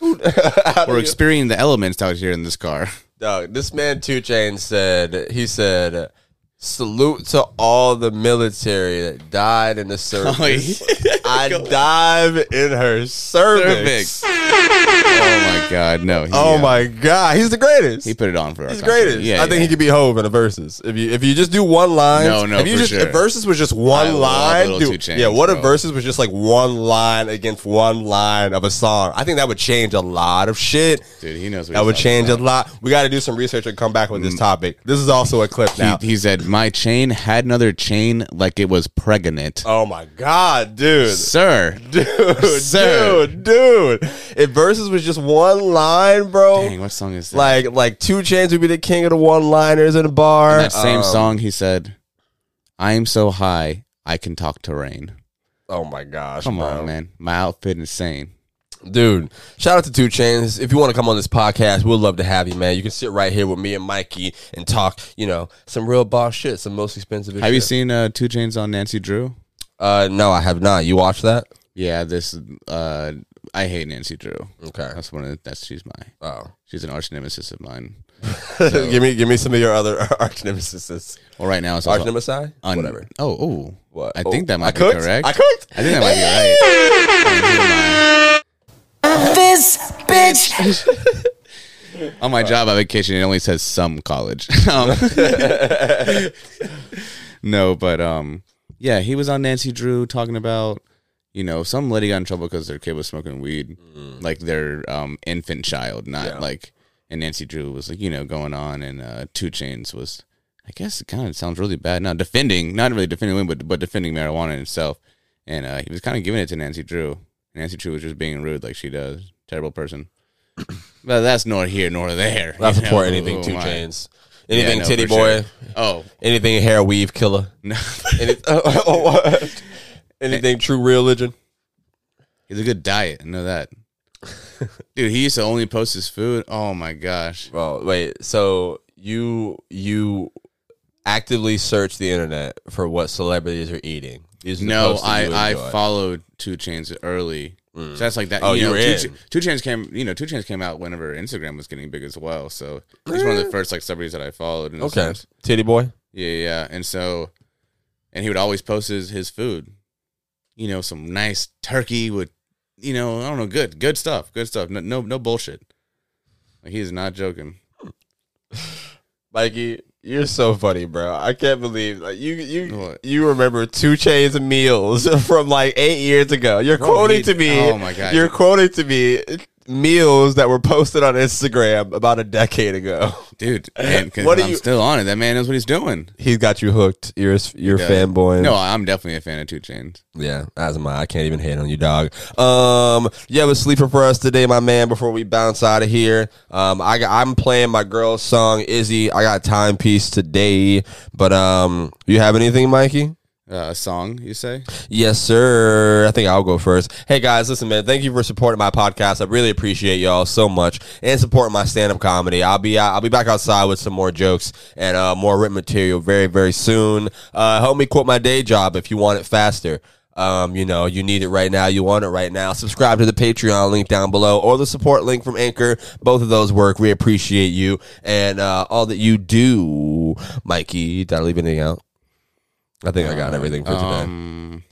We're experiencing the elements out here in this car. Dog, this man 2 Chainz said... Salute to all the military that died in the service. Oh, yeah. I dive in her cervix. Oh, my God. No. My God. He's the greatest. He put it on for us. He's the greatest. Yeah, I think he could be Hove in a Versus. If you just do one line. If Versus was just one line. If Versus was just like one line against one line of a song? I think that would change a lot of shit. Dude, he knows what that would change about. A lot. We got to do some research and come back with this topic. This is also a clip now. He said, my chain had another chain like it was pregnant. Oh, my God, dude. Sir. If Versus was just one line, bro. Dang, what song is that? Like 2 Chainz would be the king of the one-liners in a bar. In that same song, he said, I am so high, I can talk to rain. Oh, my gosh. Come on, man. My outfit insane. Dude, shout out to 2 Chainz. If you want to come on this podcast, we'd love to have you, man. You can sit right here with me and Mikey and talk, some real boss shit, some most expensive shit. Have you seen 2 Chainz on Nancy Drew? No, I have not. You watch that? Yeah, I hate Nancy Drew. Okay. She's she's an arch nemesis of mine. So. Give me some of your other arch nemesis. Well, right now it's arch nemesis. Whatever. Oh. What? I think that might be correct. I cooked. I think that might be right. This bitch. On my job, on vacation, it only says some college. No, but yeah, he was on Nancy Drew talking about, some lady got in trouble because their kid was smoking weed, like their infant child, and Nancy Drew was going on, and 2 Chainz was, I guess it kind of sounds really bad now, not really defending women, but defending marijuana itself, and he was kind of giving it to Nancy Drew. Nancy Drew was just being rude like she does. Terrible person. But that's nor here nor there. Not support anything 2 Chainz. Anything titty boy. Sure. Oh. Anything hair weave killer. No. Anything true religion. He's a good diet. I know that. Dude, he used to only post his food. Oh, my gosh. Well, wait. So you actively search the internet for what celebrities are eating. No, I followed 2 Chainz early. So that's like that. Oh, you were in. 2 Chainz came out whenever Instagram was getting big as well. So he's one of the first celebrities that I followed. In okay. Sense. Titty boy. Yeah. And he would always post his food. Some nice turkey with, I don't know, good stuff. Good stuff. No bullshit. Like, he's not joking. Mikey. You're so funny, bro. I can't believe you remember 2 Chainz meals from like 8 years ago. You're quoting to me. Oh my God. You're quoting to me meals that were posted on Instagram about a decade ago. Dude, man, still on it. That man knows what he's doing. He's got you hooked. You're fanboying. No, I'm definitely a fan of 2 Chainz. Yeah, as am I. I can't even hate on you, dog. You have a sleeper for us today, my man, before we bounce out of here. I'm playing my girl's song, Izzy. I got Timepiece today. But you have anything, Mikey? A song, you say? Yes, sir. I think I'll go first. Hey, guys, listen, man. Thank you for supporting my podcast. I really appreciate y'all so much and supporting my stand-up comedy. I'll be back outside with some more jokes and more written material very, very soon. Help me quit my day job if you want it faster. You need it right now. You want it right now. Subscribe to the Patreon link down below or the support link from Anchor. Both of those work. We appreciate you and all that you do. Mikey, did I leave anything out? I think I got everything for today.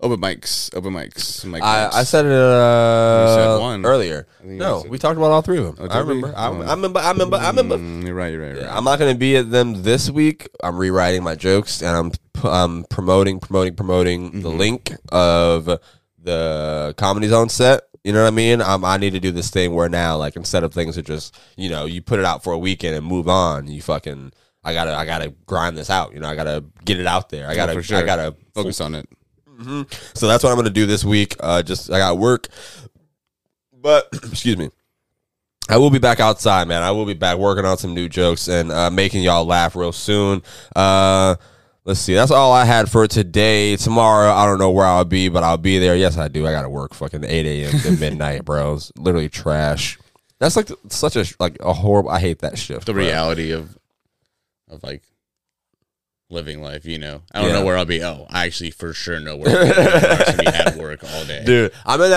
Open mics. I said it earlier. No, we talked about all three of them. Oh, I remember. You're right. Yeah, I'm not going to be at them this week. I'm rewriting my jokes, and I'm promoting the link of the Comedy Zone set. You know what I mean? I need to do this thing where now, like, instead of things that just, you put it out for a weekend and move on, you fucking... I gotta grind this out. I gotta get it out there. I gotta focus on it. Mm-hmm. So that's what I'm gonna do this week. I gotta work, but excuse me, I will be back outside, man. I will be back working on some new jokes and making y'all laugh real soon. Let's see. That's all I had for today. Tomorrow, I don't know where I'll be, but I'll be there. Yes, I do. I gotta work fucking 8 a.m. to midnight, bro. It's literally trash. That's like such a horrible. I hate that shift. The reality of like living life, I don't know where I'll be. Oh, I actually for sure know where I'll be at work all day. Dude, I'm in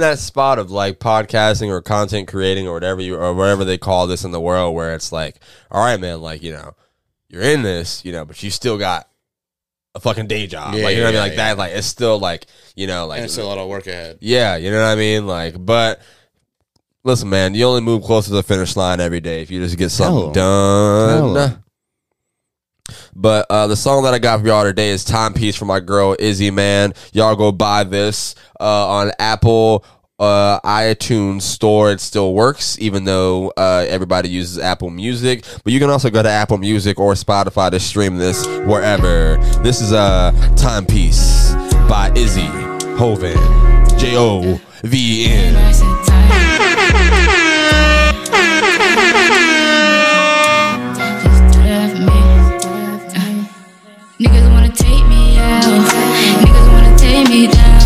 that spot of like podcasting or content creating or whatever they call this in the world, where it's like, all right, man, like, you're in this, you know, but you still got a fucking day job. Yeah, like, you know what I mean? Like that, like, it's still like, you know, like, and it's still a lot of work ahead. Yeah. You know what I mean? Like, but listen, man, you only move closer to the finish line every day if you just get something done. But the song that I got for y'all today is Timepiece from my girl Izzy, man. Y'all go buy this on Apple iTunes store. It still works, even though everybody uses Apple Music. But you can also go to Apple Music or Spotify to stream this wherever. This is Timepiece by Izzy Joven. Joven. Niggas wanna take me out, niggas wanna take me down.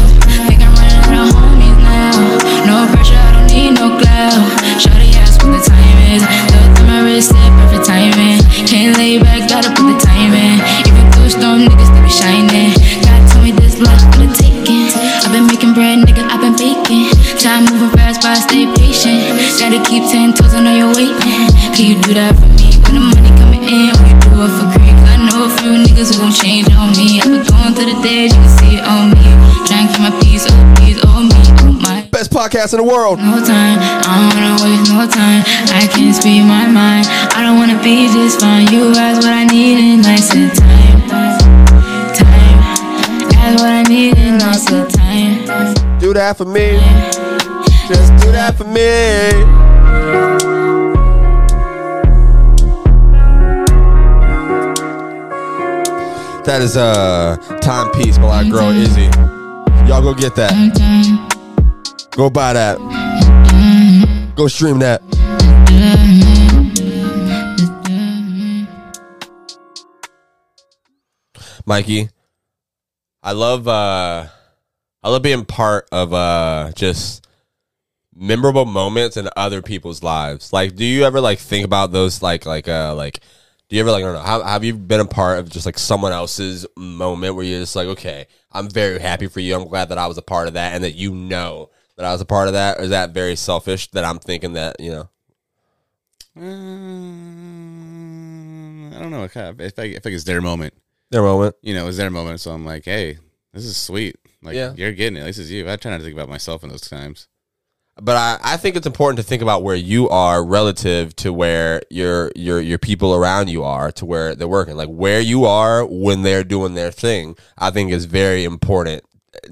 Think I'm running out of homies now. No pressure, I don't need no clout. Shawty ask when the time is. Look at my wrist, that perfect timing. Can't lay back, gotta put the time in. Even through storm, niggas still be shining. God told me this life for the taking. I've been making bread, nigga, I've been baking. Time moving fast, but I stay patient. Gotta keep 10 toes, I know you're waiting. Can you do that for me? When the money coming in, will you do it for cream? A few niggas who gon' change on me. I've been going to the day, you can see it on me. Trying to keep my peace, oh please, oh me, oh my. Best podcast in the world. No time, I don't wanna waste no time. I can't speak my mind, I don't wanna be just fine. You ask what I need in life, said time. Time, ask what I need in life, said time. Do that for me, just do that for me. That is Timepiece by our girl Izzy. Y'all go get that. Go buy that. Go stream that. Mikey, I love being part of just memorable moments in other people's lives. Like, do you ever like think about those like do you ever like, I don't know, have you been a part of just like someone else's moment where you're just like, okay, I'm very happy for you. I'm glad that I was a part of that and that you know that I was a part of that. Or is that very selfish that I'm thinking that, you know? I don't know. I feel like it's their moment. Their moment. You know, it's their moment. So I'm like, hey, this is sweet. Like, yeah, you're getting it. This is you. I try not to think about myself in those times. But I think it's important to think about where you are relative to where your people around you are, to where they're working. Like, where you are when they're doing their thing, I think is very important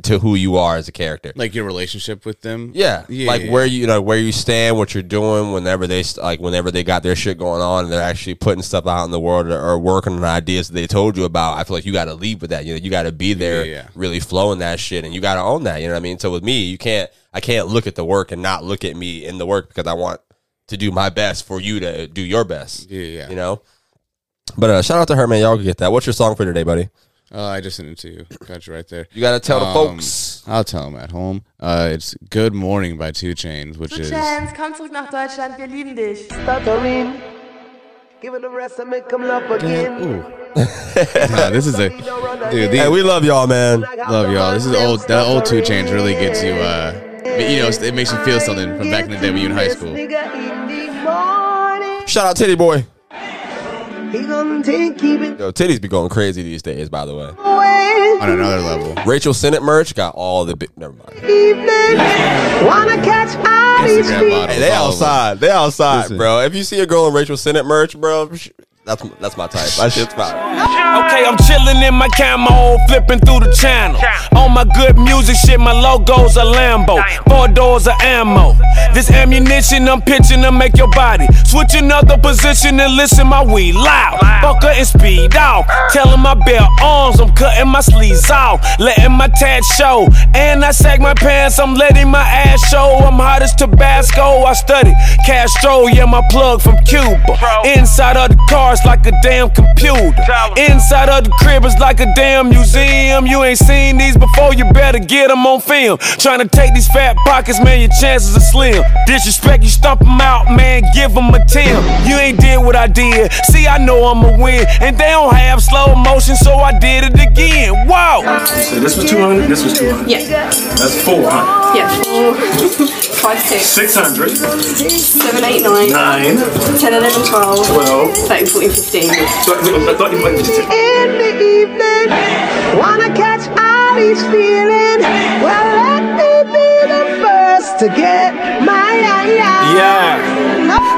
to who you are as a character. Like your relationship with them? Yeah. Where you know, where you stand, what you're doing, whenever they got their shit going on and they're actually putting stuff out in the world or working on ideas that they told you about. I feel like you got to lead with that. You know, you got to be there really flowing that shit, and you got to own that. You know what I mean? So with me, I can't look at the work and not look at me in the work, because I want to do my best for you to do your best. You know? But shout out to her, man. Y'all can get that. What's your song for today, buddy? I just sent it to you. Got you right there. You got to tell the folks. I'll tell them at home. It's Good Morning by 2 Chainz, which is... 2 Chainz, komm zurück nach Deutschland, wir lieben dich. Stuttering. Give it a rest and make them love again. No, this is a... Dude, hey, we love y'all, man. Love y'all. This is old. That old 2 Chainz really gets you... you know, it makes you feel something from back in the day when you were in high school. Shout out Titty Boy. Yo, titties be going crazy these days, by the way. On another level. Rachel Sennett merch got all the big... Never mind. Hey, they outside, listen, bro. If you see a girl in Rachel Sennett merch, bro... That's my type. That shit's fine. Okay, I'm chilling in my camo, flipping through the channel. On my good music shit, my logo's a Lambo. 4 doors of ammo. This ammunition I'm pitching to make your body switch another position and listen my weed loud. Bucker and speed off. Telling my bare arms, I'm cutting my sleeves off. Letting my tats show. And I sag my pants, I'm letting my ass show. I'm hot as Tabasco. I study Castro, yeah, my plug from Cuba. Inside of the car, it's like a damn computer. Inside of the crib is like a damn museum. You ain't seen these before, you better get them on film. Tryna take these fat pockets, man, your chances are slim. Disrespect, you stomp them out, man, give them a 10. You ain't did what I did, see I know I'ma win. And they don't have slow motion, so I did it again. Wow, go. So this was 200, this was 200. Yeah. That's 400. Yeah, 4, 5, 6. 600. 7, 8, 9. 9. 10, 11, 12. 12. 13, 14, 15. So I thought you might be just 10. In the evening, wanna catch all these feelings. Well, let me be the first to get my eye. Yeah.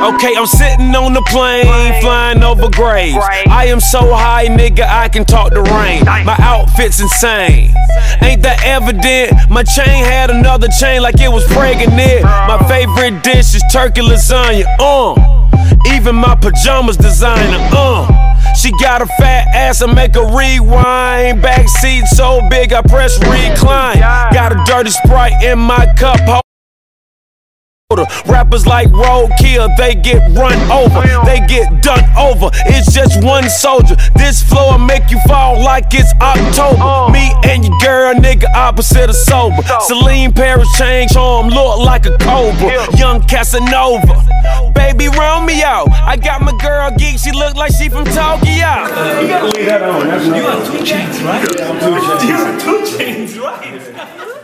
Okay, I'm sitting on the plane, flying over graves. I am so high, nigga, I can talk the rain. My outfit's insane. Ain't that evident? My chain had another chain like it was pregnant. My favorite dish is turkey lasagna, Even my pajamas designer, She got a fat ass, I make her rewind. Backseat so big, I press recline. Got a dirty Sprite in my cup. Rappers like roadkill, they get run over, they get done over. It's just one soldier. This floor make you fall like it's October. Me and your girl, nigga, opposite of sober. Celine Paris change home, look like a cobra. Young Casanova, baby Romeo. I got my girl geek, she look like she from Tokyo. You gotta leave that on. You got 2 chains, right? You got 2 chains, right?